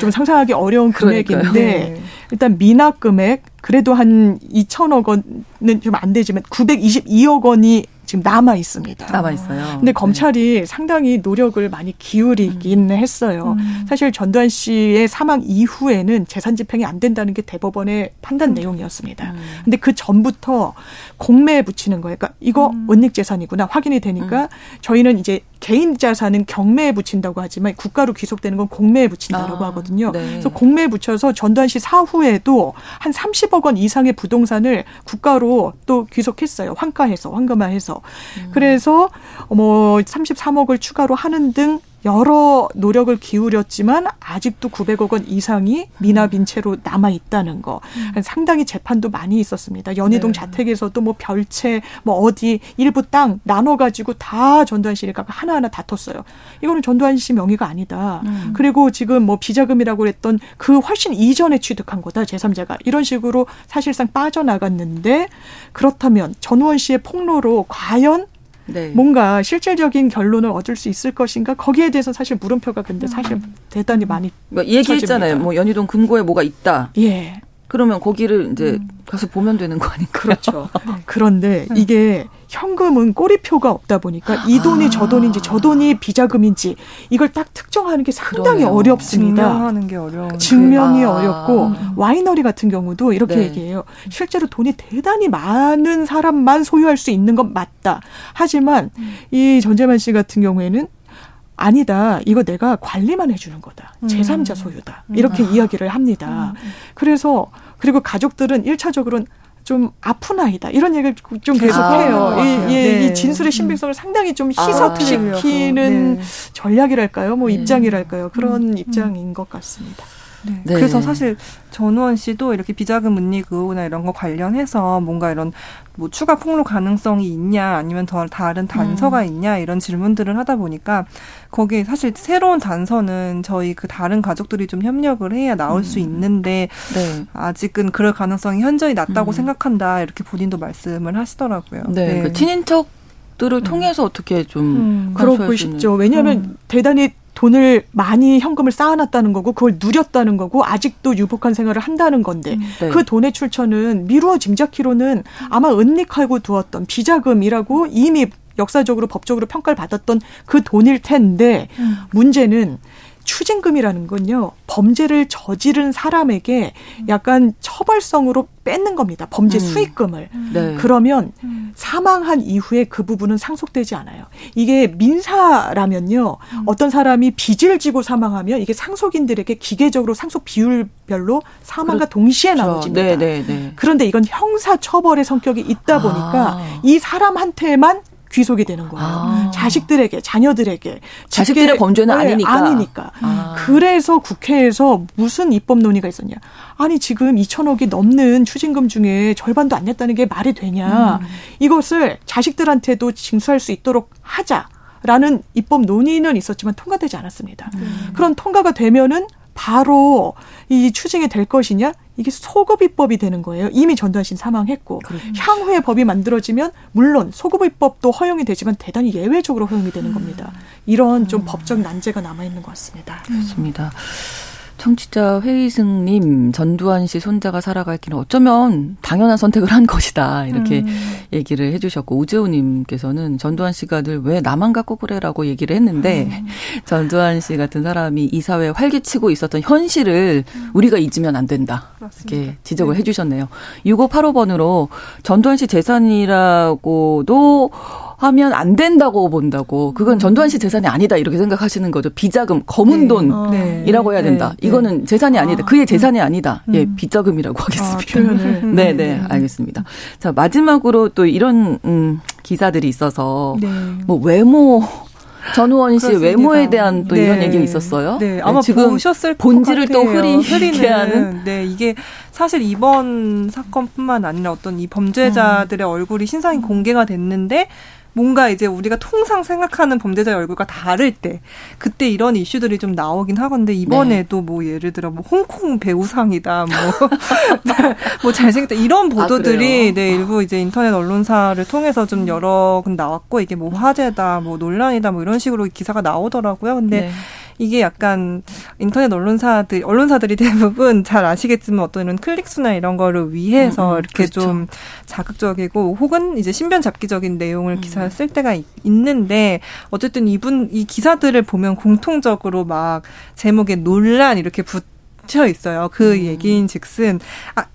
좀 상상하기 어려운 금액인데 일단 미납 금액 그래도 한 2,000억 원은 좀 안 되지만 922억 원이 지금 남아 있습니다. 남아 있어요. 근데 검찰이 상당히 노력을 많이 기울이긴 했어요. 사실 전두환 씨의 사망 이후에는 재산 집행이 안 된다는 게 대법원의 판단 내용이었습니다. 근데 그 전부터 공매에 붙이는 거예요. 그러니까 이거 은닉 재산이구나 확인이 되니까 저희는 이제 개인 자산은 경매에 붙인다고 하지만 국가로 귀속되는 건 공매에 붙인다라고 하거든요. 그래서 공매에 붙여서 전두환 씨 사후에도 한 30억 원 이상의 부동산을 국가로 또 귀속했어요. 환감화해서. 그래서 뭐 33억을 추가로 하는 등 여러 노력을 기울였지만 아직도 900억 원 이상이 미납인 채로 남아있다는 거. 상당히 재판도 많이 있었습니다. 연희동 자택에서도 뭐 별채 뭐 어디 일부 땅 나눠가지고 다 전두환 씨 일가가 하나하나 다퉜어요. 이거는 전두환 씨 명의가 아니다. 그리고 지금 뭐 비자금이라고 했던 그 훨씬 이전에 취득한 거다. 제3자가. 이런 식으로 사실상 빠져나갔는데 그렇다면 전우원 씨의 폭로로 과연 뭔가 실질적인 결론을 얻을 수 있을 것인가 거기에 대해서 사실 물음표가 근데 사실 대단히 많이 얘기했잖아요. 뭐 연희동 금고에 뭐가 있다. 그러면 거기를 이제 가서 보면 되는 거 아닌가요? 그렇죠. 그런데 이게 현금은 꼬리표가 없다 보니까 이 돈이 저 돈인지 저 돈이 비자금인지 이걸 딱 특정하는 게 상당히 어렵습니다. 증명하는 게 어려워요. 증명이 어렵고 와이너리 같은 경우도 이렇게 얘기해요. 실제로 돈이 대단히 많은 사람만 소유할 수 있는 건 맞다. 하지만 이 전재만 씨 같은 경우에는 아니다. 이거 내가 관리만 해주는 거다. 제3자 소유다. 이렇게 이야기를 합니다. 그래서 그리고 가족들은 1차적으로는 좀 아픈 아이다. 이런 얘기를 좀 계속해요. 이 진술의 신빙성을 상당히 좀 희석시키는 전략이랄까요? 뭐 입장이랄까요? 그런 입장인 것 같습니다. 네. 네. 그래서 사실 전우원 씨도 이렇게 비자금 은닉의혹이나 이런 거 관련해서 뭔가 이런 뭐 추가 폭로 가능성이 있냐 아니면 더 다른 단서가 있냐 이런 질문들을 하다 보니까 거기에 사실 새로운 단서는 저희 그 다른 가족들이 좀 협력을 해야 나올 수 있는데 네. 아직은 그럴 가능성이 현저히 낮다고 생각한다 이렇게 본인도 말씀을 하시더라고요. 네. 네. 그 친인척들을 통해서 어떻게 좀 그러고 싶죠. 왜냐하면 대단히 돈을 많이 현금을 쌓아놨다는 거고 그걸 누렸다는 거고 아직도 유복한 생활을 한다는 건데 네. 그 돈의 출처는 미루어 짐작키로는 아마 은닉하고 두었던 비자금이라고 이미 역사적으로 법적으로 평가를 받았던 그 돈일 텐데 문제는 추징금이라는 건요. 범죄를 저지른 사람에게 약간 처벌성으로 뺏는 겁니다. 범죄 수익금을. 네. 그러면 사망한 이후에 그 부분은 상속되지 않아요. 이게 민사라면요. 어떤 사람이 빚을 지고 사망하면 이게 상속인들에게 기계적으로 상속 비율별로 사망과 동시에 나눠집니다. 네, 네, 네. 그런데 이건 형사처벌의 성격이 있다 보니까 이 사람한테만 귀속이 되는 거예요. 자식들에게, 자녀들에게. 자식들의 범죄는 아니니까. 그래서 국회에서 무슨 입법 논의가 있었냐. 아니 지금 2천억이 넘는 추징금 중에 절반도 안 냈다는 게 말이 되냐. 이것을 자식들한테도 징수할 수 있도록 하자라는 입법 논의는 있었지만 통과되지 않았습니다. 그럼 통과가 되면은 바로 이 추징이 될 것이냐? 이게 소급입법이 되는 거예요. 이미 전두환 씨는 사망했고 향후에 법이 만들어지면 물론 소급입법도 허용이 되지만 대단히 예외적으로 허용이 되는 겁니다. 이런 좀 법적 난제가 남아있는 것 같습니다. 그렇습니다. 청취자 회의승님, 전두환 씨 손자가 살아갈 길은 어쩌면 당연한 선택을 한 것이다. 이렇게 얘기를 해 주셨고, 우재우님께서는 전두환 씨가 늘 왜 나만 갖고 그래라고 얘기를 했는데, 전두환 씨 같은 사람이 이 사회에 활기치고 있었던 현실을 우리가 잊으면 안 된다. 그렇습니다. 이렇게 지적을 해 주셨네요. 6585번으로 전두환 씨 재산이라고도 하면 안 된다고 본다고. 그건 전두환 씨 재산이 아니다 이렇게 생각하시는 거죠. 비자금, 검은 돈이라고 해야 된다. 이거는 재산이 아니다. 그의 재산이 아니다. 예, 비자금이라고 하겠습니다. 네, 네, 알겠습니다. 자, 마지막으로 또 이런 기사들이 있어서 뭐 외모 전우원 씨의 외모에 대한 또 이런 얘기가 있었어요. 네, 아마 지금 보셨을 본질을 또 흐리게 하는. 네, 이게 사실 이번 사건뿐만 아니라 어떤 이 범죄자들의 얼굴이 신상이 공개가 됐는데. 뭔가 이제 우리가 통상 생각하는 범죄자의 얼굴과 다를 때 그때 이런 이슈들이 좀 나오긴 하건데 이번에도 네. 뭐 예를 들어 뭐 홍콩 배우상이다 뭐 잘생겼다 이런 보도들이 네, 일부 이제 인터넷 언론사를 통해서 좀 여러 군 나왔고 이게 뭐 화제다 뭐 논란이다 뭐 이런 식으로 기사가 나오더라고요. 근데 이게 약간 인터넷 언론사들이 대부분 잘 아시겠지만 어떤 이런 클릭수나 이런 거를 위해서 이렇게 그렇죠. 좀 자극적이고 혹은 이제 신변잡기적인 내용을 기사를 쓸 때가 있는데 어쨌든 이 기사들을 보면 공통적으로 막 제목에 논란 이렇게 붙여 있어요. 그 얘기인 즉슨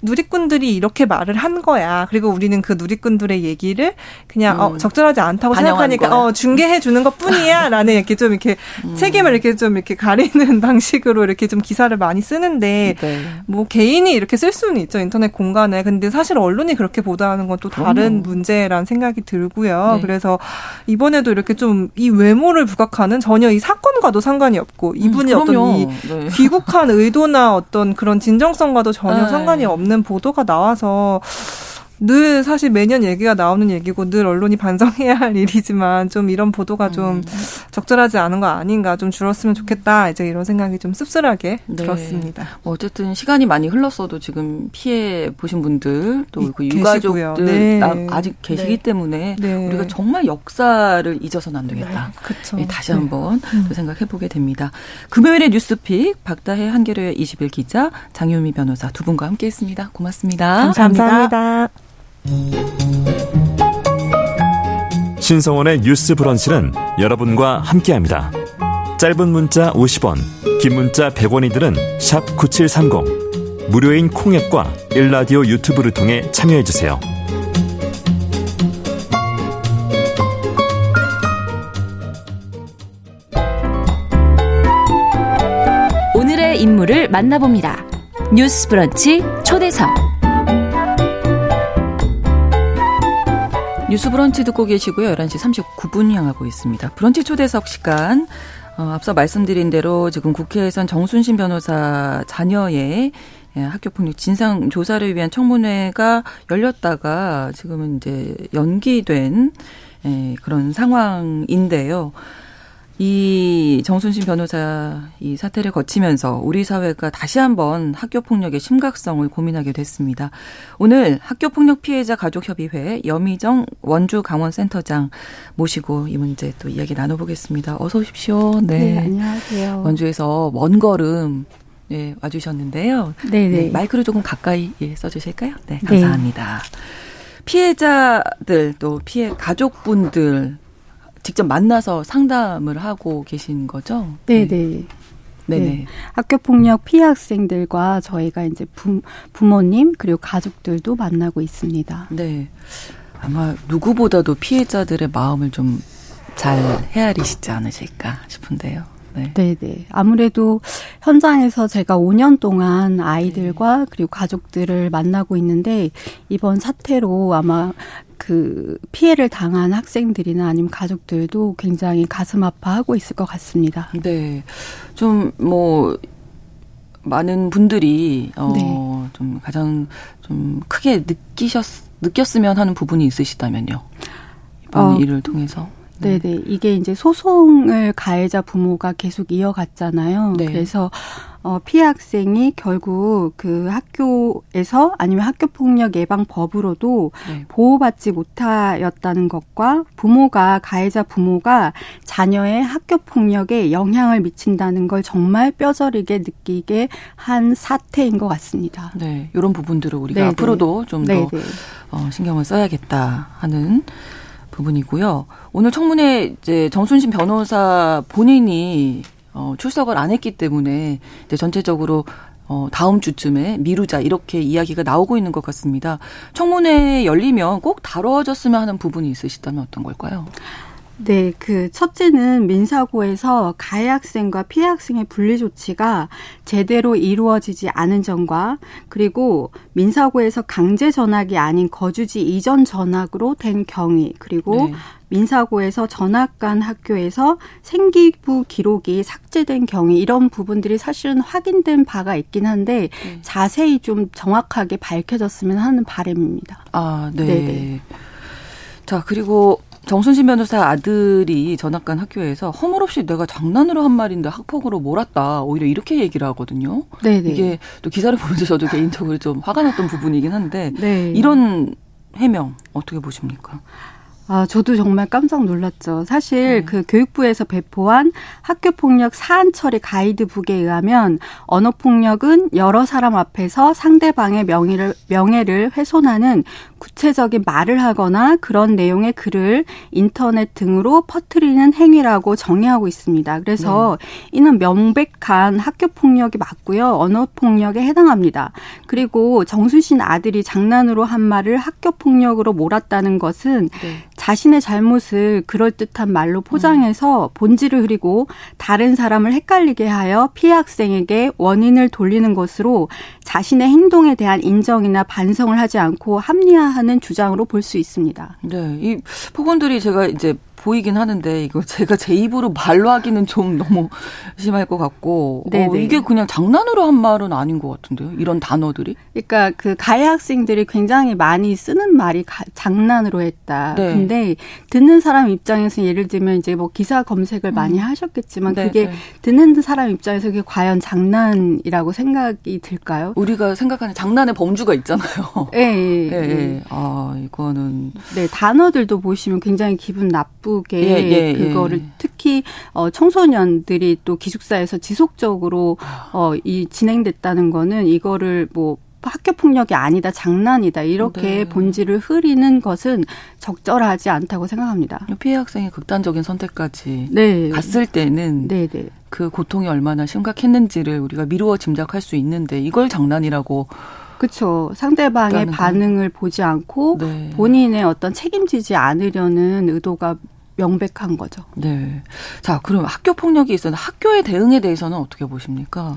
누리꾼들이 이렇게 말을 한 거야. 그리고 우리는 그 누리꾼들의 얘기를 그냥 적절하지 않다고 생각하니까 중계해 주는 것뿐이야 라는 이렇게 좀 이렇게 책임을 이렇게 좀 이렇게 가리는 방식으로 이렇게 좀 기사를 많이 쓰는데 뭐 개인이 이렇게 쓸 수는 있죠. 인터넷 공간에. 근데 사실 언론이 그렇게 보도하는 건 또 다른 문제라는 생각이 들고요. 네. 그래서 이번에도 이렇게 좀 이 외모를 부각하는 전혀 이 사건과도 상관이 없고 이분이 어떤 이 귀국한 의도나 어떤 그런 진정성과도 전혀 상관이 없는 보도가 나와서 늘 사실 매년 얘기가 나오는 얘기고 늘 언론이 반성해야 할 일이지만 좀 이런 보도가 좀 적절하지 않은 거 아닌가 좀 줄었으면 좋겠다 이제 이런 생각이 좀 씁쓸하게 들었습니다. 어쨌든 시간이 많이 흘렀어도 지금 피해 보신 분들 또 그 유가족들 아직 계시기 때문에 우리가 정말 역사를 잊어서는 안 되겠다. 네. 다시 한번 또 생각해보게 됩니다. 금요일의 뉴스픽 박다해 한겨레21 기자 장윤미 변호사 두 분과 함께했습니다. 고맙습니다. 감사합니다. 신성원의 뉴스 브런치는 여러분과 함께합니다. 짧은 문자 50원, 긴 문자 100원이들은 샵 9730 무료인 콩앱과 일라디오 유튜브를 통해 참여해주세요. 오늘의 인물을 만나봅니다. 뉴스 브런치 초대석. 뉴스 브런치 듣고 계시고요. 11시 39분 향하고 있습니다. 브런치 초대석 시간. 앞서 말씀드린 대로 지금 국회에선 정순신 변호사 자녀의 학교폭력 진상조사를 위한 청문회가 열렸다가 지금은 이제 연기된 그런 상황인데요. 이 정순신 변호사 이 사태를 거치면서 우리 사회가 다시 한번 학교폭력의 심각성을 고민하게 됐습니다. 오늘 학교폭력 피해자 가족협의회 여미정 원주 강원센터장 모시고 이 문제 또 이야기 나눠보겠습니다. 어서 오십시오. 네, 안녕하세요. 원주에서 먼 걸음 와주셨는데요. 네네. 네, 마이크를 조금 가까이 써주실까요? 네, 감사합니다. 네. 피해자들 또 피해 가족분들 직접 만나서 상담을 하고 계신 거죠? 네네. 네. 네네. 학교폭력 피해 학생들과 저희가 이제 부모님 그리고 가족들도 만나고 있습니다. 네. 아마 누구보다도 피해자들의 마음을 좀 잘 헤아리시지 않으실까 싶은데요. 네. 네네. 아무래도 현장에서 제가 5년 동안 아이들과 그리고 가족들을 만나고 있는데 이번 사태로 아마 그 피해를 당한 학생들이나 아니면 가족들도 굉장히 가슴 아파하고 있을 것 같습니다. 네. 좀 뭐 많은 분들이 좀 가장 좀 크게 느꼈으면 하는 부분이 있으시다면요. 이번 일을 통해서. 네. 네네. 이게 이제 소송을 가해자 부모가 계속 이어갔잖아요. 네. 그래서 피해 학생이 결국 그 학교에서 아니면 학교폭력 예방법으로도 네. 보호받지 못하였다는 것과 부모가 가해자 부모가 자녀의 학교폭력에 영향을 미친다는 걸 정말 뼈저리게 느끼게 한 사태인 것 같습니다. 네, 이런 부분들을 우리가 네네. 앞으로도 좀 더 신경을 써야겠다 하는 부분이고요. 오늘 청문회 이제 정순신 변호사 본인이 출석을 안 했기 때문에 이제 전체적으로 다음 주쯤에 미루자 이렇게 이야기가 나오고 있는 것 같습니다. 청문회 열리면 꼭 다뤄졌으면 하는 부분이 있으시다면 어떤 걸까요? 네, 그 첫째는 민사고에서 가해 학생과 피해 학생의 분리 조치가 제대로 이루어지지 않은 점과 그리고 민사고에서 강제 전학이 아닌 거주지 이전 전학으로 된 경위 그리고 네. 민사고에서 전학 간 학교에서 생기부 기록이 삭제된 경위 이런 부분들이 사실은 확인된 바가 있긴 한데 자세히 좀 정확하게 밝혀졌으면 하는 바람입니다. 아, 네. 네네. 자, 그리고 정순신 변호사 아들이 전학 간 학교에서 허물없이 내가 장난으로 한 말인데 학폭으로 몰았다. 오히려 이렇게 얘기를 하거든요. 네네. 이게 또 기사를 보면서 저도 개인적으로 좀 화가 났던 부분이긴 한데 네. 이런 해명 어떻게 보십니까? 아, 저도 정말 깜짝 놀랐죠. 사실 그 교육부에서 배포한 학교폭력 사안처리 가이드북에 의하면 언어폭력은 여러 사람 앞에서 상대방의 명예를 훼손하는 구체적인 말을 하거나 그런 내용의 글을 인터넷 등으로 퍼뜨리는 행위라고 정의하고 있습니다. 그래서 이는 명백한 학교폭력이 맞고요. 언어폭력에 해당합니다. 그리고 정순신 아들이 장난으로 한 말을 학교폭력으로 몰았다는 것은 자신의 잘못을 그럴듯한 말로 포장해서 본질을 흐리고 다른 사람을 헷갈리게 하여 피해 학생에게 원인을 돌리는 것으로 자신의 행동에 대한 인정이나 반성을 하지 않고 합리화하는 주장으로 볼 수 있습니다. 네, 이 폭언들이 제가 이제 보이긴 하는데 이거 제가 제 입으로 말로 하기는 좀 너무 심할 것 같고 이게 그냥 장난으로 한 말은 아닌 것 같은데요. 이런 단어들이. 그러니까 그 가해 학생들이 굉장히 많이 쓰는 말이 장난으로 했다. 네. 근데 듣는 사람 입장에서 예를 들면 이제 뭐 기사 검색을 많이 하셨겠지만 그게 듣는 사람 입장에서 그게 과연 장난이라고 생각이 들까요? 우리가 생각하는 장난의 범주가 있잖아요. 네. 아, 이거는 네, 단어들도 보시면 굉장히 기분 나쁘게 그거를 특히 청소년들이 또 기숙사에서 지속적으로 이 진행됐다는 거는 이거를 뭐 학교폭력이 아니다, 장난이다 이렇게 본질을 흐리는 것은 적절하지 않다고 생각합니다. 피해 학생의 극단적인 선택까지 갔을 때는 그 고통이 얼마나 심각했는지를 우리가 미루어 짐작할 수 있는데 이걸 장난이라고. 그렇죠. 상대방의 반응을 보지 않고 본인의 어떤 책임지지 않으려는 의도가 명백한 거죠. 네. 자, 그럼 학교폭력이 있었는데 학교의 대응에 대해서는 어떻게 보십니까?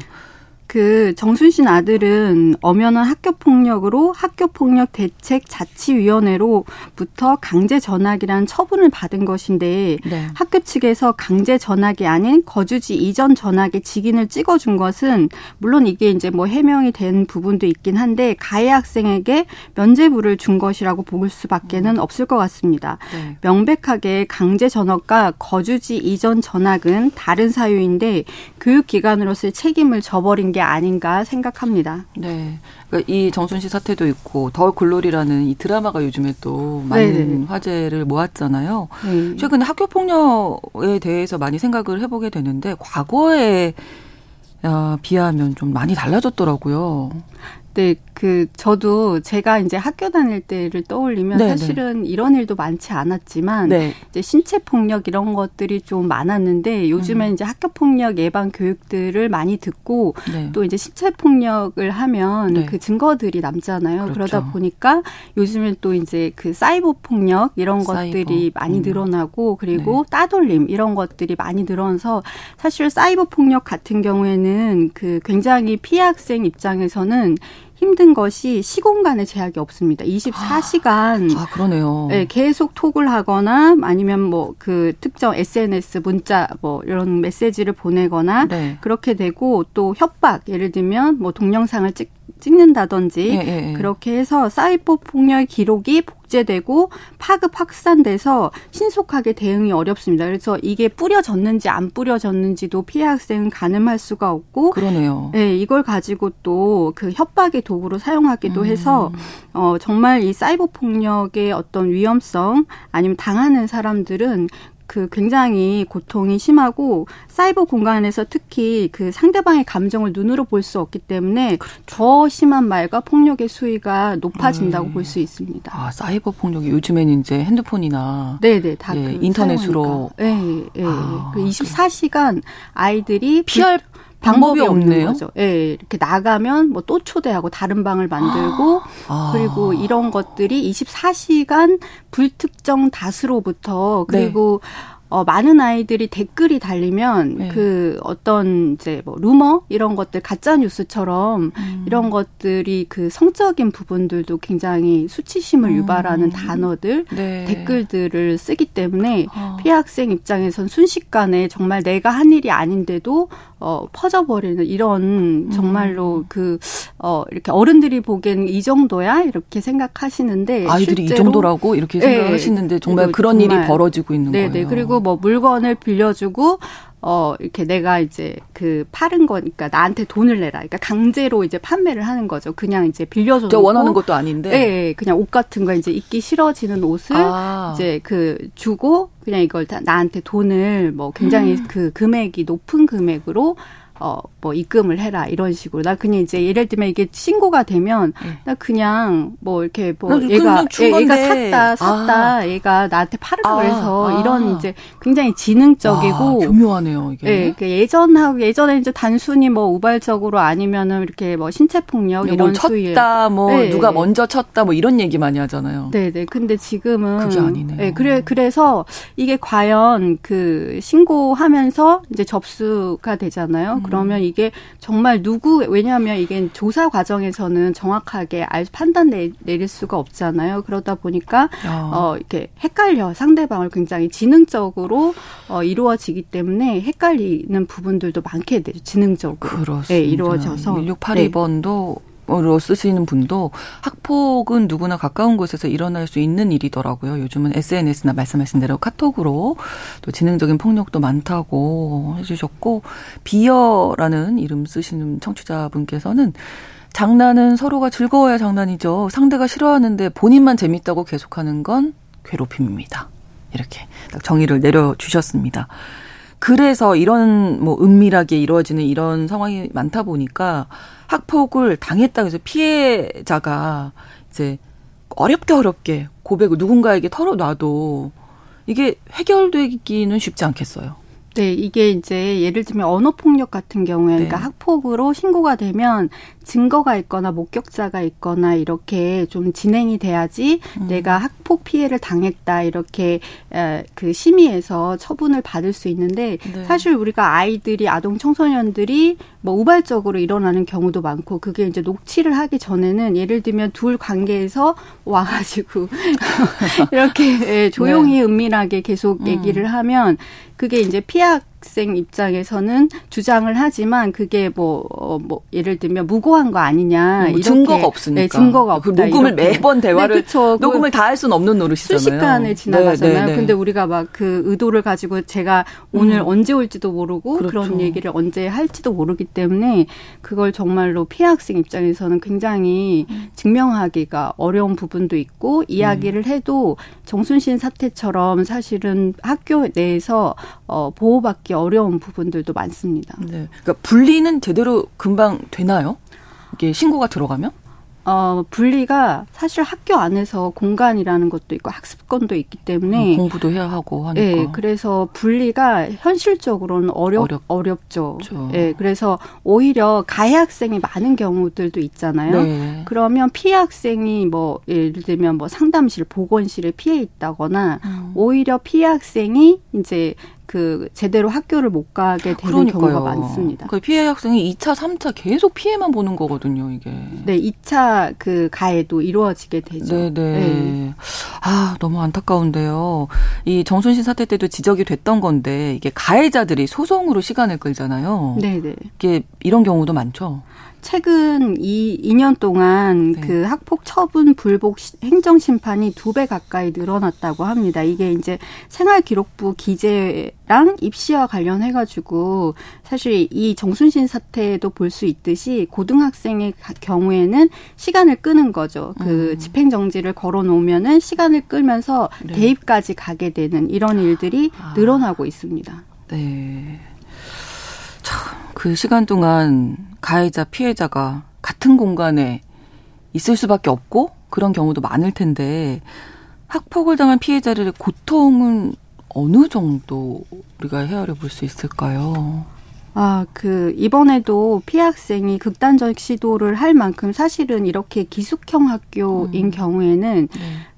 그 정순신 아들은 엄연한 학교폭력으로 학교폭력대책자치위원회로부터 강제전학이란 처분을 받은 것인데 네. 학교 측에서 강제전학이 아닌 거주지 이전 전학의 직인을 찍어준 것은 물론 이게 이제 뭐 해명이 된 부분도 있긴 한데 가해 학생에게 면죄부를 준 것이라고 볼 수밖에는 없을 것 같습니다. 네. 명백하게 강제전학과 거주지 이전 전학은 다른 사유인데 교육기관으로서의 책임을 저버린 게 아닌가 생각합니다. 네, 그러니까 이 정순신 사태도 있고 더 글로리라는 이 드라마가 요즘에 또 많은 네네. 화제를 모았잖아요. 네. 최근에 학교폭력에 대해서 많이 생각을 해보게 되는데 과거에 비하면 좀 많이 달라졌더라고요. 네, 저도 제가 이제 학교 다닐 때를 떠올리면 네네. 사실은 이런 일도 많지 않았지만 네. 이제 신체 폭력 이런 것들이 좀 많았는데 요즘에 이제 학교 폭력 예방 교육들을 많이 듣고 네. 또 이제 신체 폭력을 하면 네. 그 증거들이 남잖아요. 그렇죠. 그러다 보니까 요즘에 또 이제 그 사이버 폭력 이런 것들이 많이 늘어나고 그리고 네. 따돌림 이런 것들이 많이 늘어나서 사실 사이버 폭력 같은 경우에는 그 굉장히 피해 학생 입장에서는 힘든 것이 시공간의 제약이 없습니다. 24시간 그러네요. 네, 계속 톡을 하거나 아니면 뭐 그 특정 SNS 문자 뭐 이런 메시지를 보내거나 네. 그렇게 되고 또 협박 예를 들면 뭐 동영상을 찍는다든지 그렇게 해서 사이버 폭력 기록이 복제되고 파급 확산돼서 신속하게 대응이 어렵습니다. 그래서 이게 뿌려졌는지 안 뿌려졌는지도 피해 학생은 가늠할 수가 없고 그러네요. 네, 이걸 가지고 또 그 협박의 도구로 사용하기도 해서 정말 이 사이버 폭력의 어떤 위험성 아니면 당하는 사람들은 그 굉장히 고통이 심하고 사이버 공간에서 특히 그 상대방의 감정을 눈으로 볼 수 없기 때문에 더 심한 말과 폭력의 수위가 높아진다고 볼 수 있습니다. 사이버 폭력이 요즘에는 이제 핸드폰이나 다 예, 그 인터넷으로 그 24시간 아이들이 피할 방법이 없는 거죠. 예, 이렇게 나가면 뭐 또 초대하고 다른 방을 만들고 그리고 이런 것들이 24시간 불특정 다수로부터 그리고 많은 아이들이 댓글이 달리면 그 어떤 이제 뭐 루머 이런 것들 가짜 뉴스처럼 이런 것들이 그 성적인 부분들도 굉장히 수치심을 유발하는 단어들 댓글들을 쓰기 때문에 피해 학생 입장에선 순식간에 정말 내가 한 일이 아닌데도 퍼져버리는 이런 정말로 이렇게 어른들이 보기엔 이 정도야? 이렇게 생각하시는데. 아이들이 실제로, 이 정도라고? 이렇게 생각하시는데 정말 그런 정말, 일이 벌어지고 있는 거예요. 네, 그리고 뭐 물건을 빌려주고, 이렇게 내가 이제 그 파는 거니까 나한테 돈을 내라. 그러니까 강제로 이제 판매를 하는 거죠. 그냥 이제 빌려줘. 저 원하는 것도 아닌데. 네, 그냥 옷 같은 거 이제 입기 싫어지는 옷을 이제 그 주고 그냥 이걸 다 나한테 돈을 뭐 굉장히 그 금액이 높은 금액으로 뭐 입금을 해라 이런 식으로 나 그냥 이제 예를 들면 이게 신고가 되면 나 그냥 뭐 이렇게 뭐 얘가 샀다 얘가 나한테 팔으라고 해서 이런 이제 굉장히 지능적이고 교묘하네요 이게. 네, 그 예전에 이제 단순히 뭐 우발적으로 아니면은 이렇게 뭐 신체 폭력 이런 쳤다 뭐 누가 먼저 쳤다 뭐 이런 얘기 많이 하잖아요. 네. 근데 지금은 그게 아니네요. 네, 그래서 이게 과연 그 신고하면서 이제 접수가 되잖아요. 그러면 이게 정말 왜냐하면 이게 조사 과정에서는 정확하게 판단 내릴 수가 없잖아요. 그러다 보니까, 이렇게 헷갈려. 상대방을 굉장히 지능적으로, 이루어지기 때문에 헷갈리는 부분들도 많게 되죠. 지능적으로. 그렇습니다. 네, 이루어져서. 1682번도. 로 쓰시는 분도 학폭은 누구나 가까운 곳에서 일어날 수 있는 일이더라고요. 요즘은 SNS나 말씀하신 대로 카톡으로 또 지능적인 폭력도 많다고 해주셨고 비어라는 이름 쓰시는 청취자분께서는 장난은 서로가 즐거워야 장난이죠. 상대가 싫어하는데 본인만 재밌다고 계속하는 건 괴롭힘입니다. 이렇게 딱 정의를 내려주셨습니다. 그래서 이런 뭐 은밀하게 이루어지는 이런 상황이 많다 보니까 학폭을 당했다고 해서 피해자가 이제 어렵게 고백을 누군가에게 털어놔도 이게 해결되기는 쉽지 않겠어요. 네, 이게 이제 예를 들면 언어폭력 같은 경우에 그러니까 학폭으로 신고가 되면 증거가 있거나 목격자가 있거나 이렇게 좀 진행이 돼야지 내가 학폭 후폭 피해를 당했다 이렇게 그 심의에서 처분을 받을 수 있는데 네. 사실 우리가 아이들이 아동 청소년들이 뭐 우발적으로 일어나는 경우도 많고 그게 이제 녹취를 하기 전에는 예를 들면 둘 관계에서 와가지고 이렇게 조용히 네. 은밀하게 계속 얘기를 하면 그게 이제 피해 학생 입장에서는 주장을 하지만 그게 뭐 예를 들면 무고한 거 아니냐 이렇게 증거가 없으니까 네, 증거가 없다. 그 녹음을 이렇게. 매번 대화를 네, 그쵸. 녹음을 다 할 수는 없는 노릇이잖아요. 순식간에 지나가잖아요. 네, 네, 네. 근데 우리가 막 그 의도를 가지고 제가 오늘 언제 올지도 모르고 그렇죠. 그런 얘기를 언제 할지도 모르기 때문에 그걸 정말로 피해 학생 입장에서는 굉장히 증명하기가 어려운 부분도 있고 이야기를 해도 정순신 사태처럼 사실은 학교 내에서 보호받기 어려운 부분들도 많습니다. 네. 그러니까 분리는 제대로 금방 되나요? 이게 신고가 들어가면? 분리가 사실 학교 안에서 공간이라는 것도 있고 학습권도 있기 때문에 공부도 해야 하고 하니까. 네, 그래서 분리가 현실적으로는 어렵죠. 그렇죠. 네, 그래서 오히려 가해 학생이 많은 경우들도 있잖아요. 네. 그러면 피해 학생이 뭐 예를 들면 뭐 상담실, 보건실에 피해 있다거나 오히려 피해 학생이 이제 그 제대로 학교를 못 가게 되는 그러니까요. 경우가 많습니다. 그러니까 피해 학생이 2차, 3차 계속 피해만 보는 거거든요, 이게. 네, 2차 그 가해도 이루어지게 되죠. 네네. 네. 아, 너무 안타까운데요. 이 정순신 사태 때도 지적이 됐던 건데 이게 가해자들이 소송으로 시간을 끌잖아요. 네네. 이게 이런 경우도 많죠. 최근 2년 동안 네. 그 학폭 처분 불복 행정심판이 2배 가까이 늘어났다고 합니다. 이게 이제 생활기록부 기재랑 입시와 관련해가지고 사실 이 정순신 사태도 볼 수 있듯이 고등학생의 경우에는 시간을 끄는 거죠. 그 집행정지를 걸어놓으면은 시간을 끌면서 네. 대입까지 가게 되는 이런 일들이 늘어나고 있습니다. 네. 참, 그 시간 동안 가해자, 피해자가 같은 공간에 있을 수밖에 없고 그런 경우도 많을 텐데 학폭을 당한 피해자들의 고통은 어느 정도 우리가 헤아려 볼 수 있을까요? 아, 그 이번에도 피해 학생이 극단적 시도를 할 만큼 사실은 이렇게 기숙형 학교인 경우에는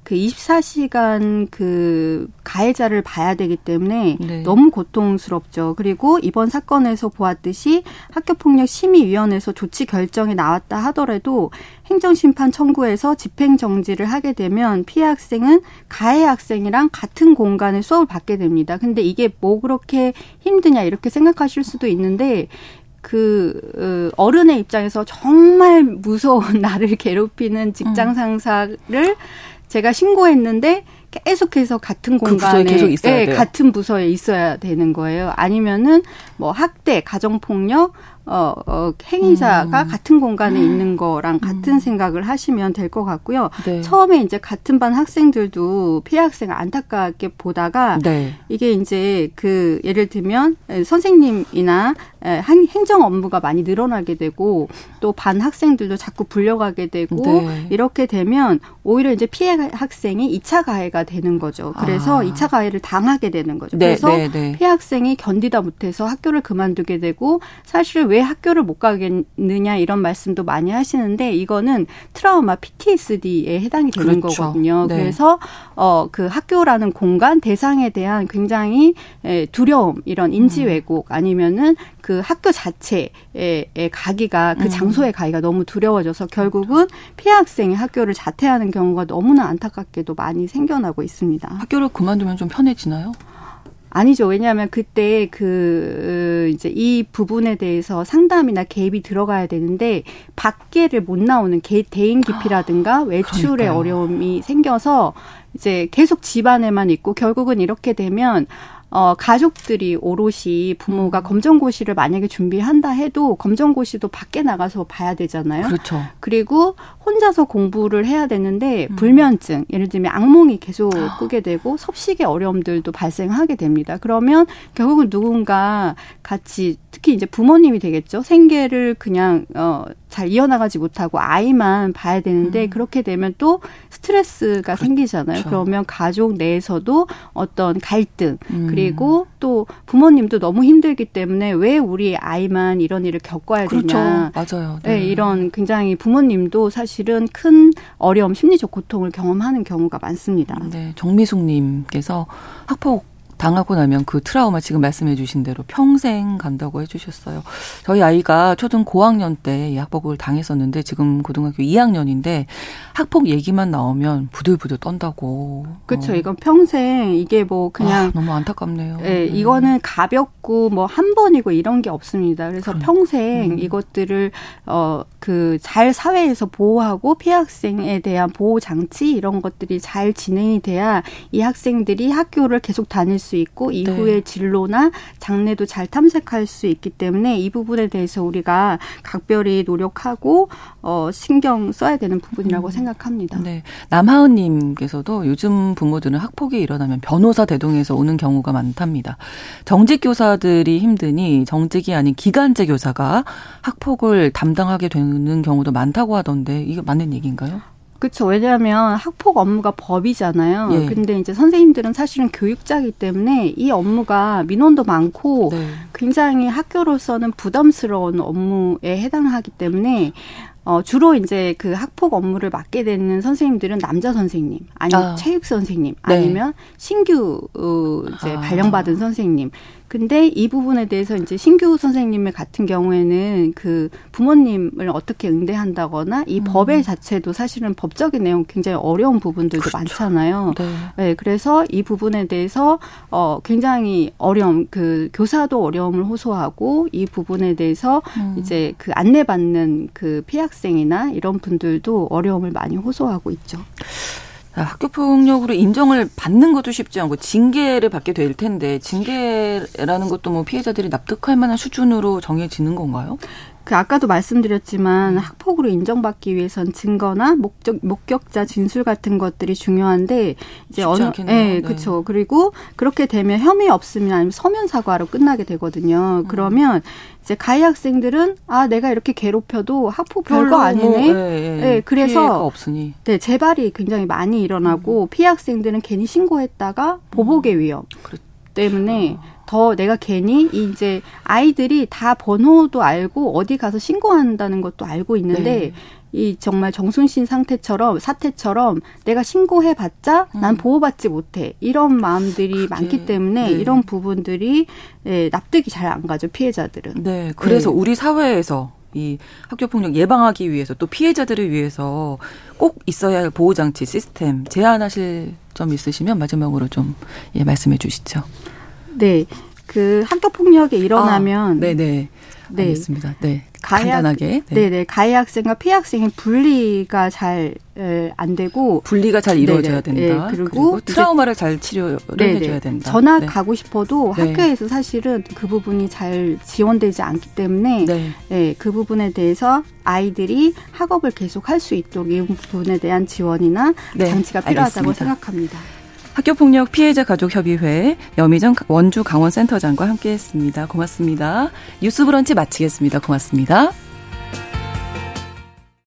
그 24시간 그 가해자를 봐야 되기 때문에 네. 너무 고통스럽죠. 그리고 이번 사건에서 보았듯이 학교폭력심의위원회에서 조치 결정이 나왔다 하더라도 행정심판 청구에서 집행정지를 하게 되면 피해 학생은 가해 학생이랑 같은 공간에 수업을 받게 됩니다. 근데 이게 뭐 그렇게 힘드냐 이렇게 생각하실 수도 있는데 그 어른의 입장에서 정말 무서운 나를 괴롭히는 직장 상사를 제가 신고했는데 계속해서 같은 공간에, 그 계속 있어야 돼요. 같은 부서에 있어야 되는 거예요. 아니면은 뭐 학대, 가정폭력, 행위자가 같은 공간에 있는 거랑 같은 생각을 하시면 될 것 같고요. 네. 처음에 이제 같은 반 학생들도 피해 학생을 안타깝게 보다가 네. 이게 이제 그 예를 들면 선생님이나 행정 업무가 많이 늘어나게 되고 또 반 학생들도 자꾸 불려가게 되고 네. 이렇게 되면 오히려 이제 피해 학생이 2차 가해가 되는 거죠. 그래서 2차 가해를 당하게 되는 거죠. 네, 그래서 네. 피해 학생이 견디다 못해서 학교를 그만두게 되고 사실 왜 학교를 못 가겠느냐 이런 말씀도 많이 하시는데 이거는 트라우마 PTSD에 해당이 되는 그렇죠. 거거든요. 네. 그래서 그 학교라는 공간 대상에 대한 굉장히 두려움 이런 인지 왜곡 아니면은 그 학교 자체에 가기가 그 장소에 가기가 너무 두려워져서 결국은 피해 학생이 학교를 자퇴하는 경우가 너무나 안타깝게도 많이 생겨나고 있습니다. 학교를 그만두면 좀 편해지나요? 아니죠. 왜냐하면 그때 그 이제 이 부분에 대해서 상담이나 개입이 들어가야 되는데 밖에를 못 나오는 대인 기피라든가 외출의 그러니까요. 어려움이 생겨서 이제 계속 집 안에만 있고 결국은 이렇게 되면 가족들이 오롯이 부모가 검정고시를 만약에 준비한다 해도 검정고시도 밖에 나가서 봐야 되잖아요. 그렇죠. 그리고 혼자서 공부를 해야 되는데 불면증, 예를 들면 악몽이 계속 꾸게 되고 섭식의 어려움들도 발생하게 됩니다. 그러면 결국은 누군가 같이 특히 이제 부모님이 되겠죠. 생계를 그냥 잘 이어나가지 못하고 아이만 봐야 되는데 그렇게 되면 또 스트레스가 생기잖아요. 그렇죠. 그러면 가족 내에서도 어떤 갈등 그리고 또 부모님도 너무 힘들기 때문에 왜 우리 아이만 이런 일을 겪어야 되냐. 그렇죠. 맞아요. 네. 네, 이런 굉장히 부모님도 사실은 큰 어려움, 심리적 고통을 경험하는 경우가 많습니다. 네, 정미숙님께서 학폭 당하고 나면 그 트라우마 지금 말씀해 주신 대로 평생 간다고 해 주셨어요. 저희 아이가 초등 고학년 때 학폭을 당했었는데 지금 고등학교 2학년인데 학폭 얘기만 나오면 부들부들 떤다고. 그렇죠. 이건 평생 이게 뭐 그냥. 너무 안타깝네요. 네, 이거는 가볍고 뭐 한 번이고 이런 게 없습니다. 그래서 그럼. 평생 이것들을 잘 사회에서 보호하고 피해 학생에 대한 보호 장치 이런 것들이 잘 진행이 돼야 이 학생들이 학교를 계속 다닐 수 있고 이후의 진로나 장래도 잘 탐색할 수 있기 때문에 이 부분에 대해서 우리가 각별히 노력하고 신경 써야 되는 부분이라고 생각합니다. 네, 남하은 님께서도 요즘 부모들은 학폭이 일어나면 변호사 대동에서 오는 경우가 많답니다. 정직 교사들이 힘드니 정직이 아닌 기간제 교사가 학폭을 담당하게 되는 경우도 많다고 하던데 이게 맞는 얘기인가요? 그렇죠. 왜냐하면 학폭 업무가 법이잖아요. 근데 이제 선생님들은 사실은 교육자이기 때문에 이 업무가 민원도 많고 굉장히 학교로서는 부담스러운 업무에 해당하기 때문에 주로 이제 그 학폭 업무를 맡게 되는 선생님들은 남자 선생님, 아니면 체육 선생님, 아니면 신규 이제 발령받은 선생님. 근데 이 부분에 대해서 이제 신규 선생님 같은 경우에는 그 부모님을 어떻게 응대한다거나 이 법의 자체도 사실은 법적인 내용 굉장히 어려운 부분들도 많잖아요. 네, 그래서 이 부분에 대해서 굉장히 어려움, 그 교사도 어려움을 호소하고 이 부분에 대해서 이제 그 안내받는 그 피해 학생이나 이런 분들도 어려움을 많이 호소하고 있죠. 학교폭력으로 인정을 받는 것도 쉽지 않고 징계를 받게 될 텐데 징계라는 것도 뭐 피해자들이 납득할 만한 수준으로 정해지는 건가요? 그 아까도 말씀드렸지만 학폭으로 인정받기 위해선 증거나 목격자 진술 같은 것들이 중요한데 이제 그렇죠. 그리고 그렇게 되면 혐의 없으면 아니면 서면 사과로 끝나게 되거든요. 그러면 이제 가해 학생들은 내가 이렇게 괴롭혀도 학폭 별거 아니네. 그래서 피해가 없으니. 네, 재발이 굉장히 많이 일어나고 피해 학생들은 괜히 신고했다가 보복의 위험 때문에. 더 내가 괜히 이제 아이들이 다 번호도 알고 어디 가서 신고한다는 것도 알고 있는데 이 정말 정순신 사태처럼 내가 신고해봤자 난 보호받지 못해. 이런 마음들이 많기 때문에 이런 부분들이 납득이 잘 안 가죠. 피해자들은. 네. 그래서 우리 사회에서 이 학교폭력 예방하기 위해서 또 피해자들을 위해서 꼭 있어야 할 보호장치 시스템 제안하실 점 있으시면 마지막으로 좀 말씀해 주시죠. 네, 그 학교폭력이 일어나면 네, 알겠습니다. 네, 간단하게 가해 학생과 피해 학생의 분리가 잘 안 되고 분리가 잘 이루어져야 된다. 그리고 트라우마를 잘 치료를 해줘야 된다. 전학 가고 싶어도 학교에서 사실은 그 부분이 잘 지원되지 않기 때문에 그 부분에 대해서 아이들이 학업을 계속할 수 있도록 이 부분에 대한 지원이나 장치가 필요하다고 생각합니다. 학교폭력 피해자 가족협의회 여미정 원주 강원센터장과 함께했습니다. 고맙습니다. 뉴스 브런치 마치겠습니다. 고맙습니다.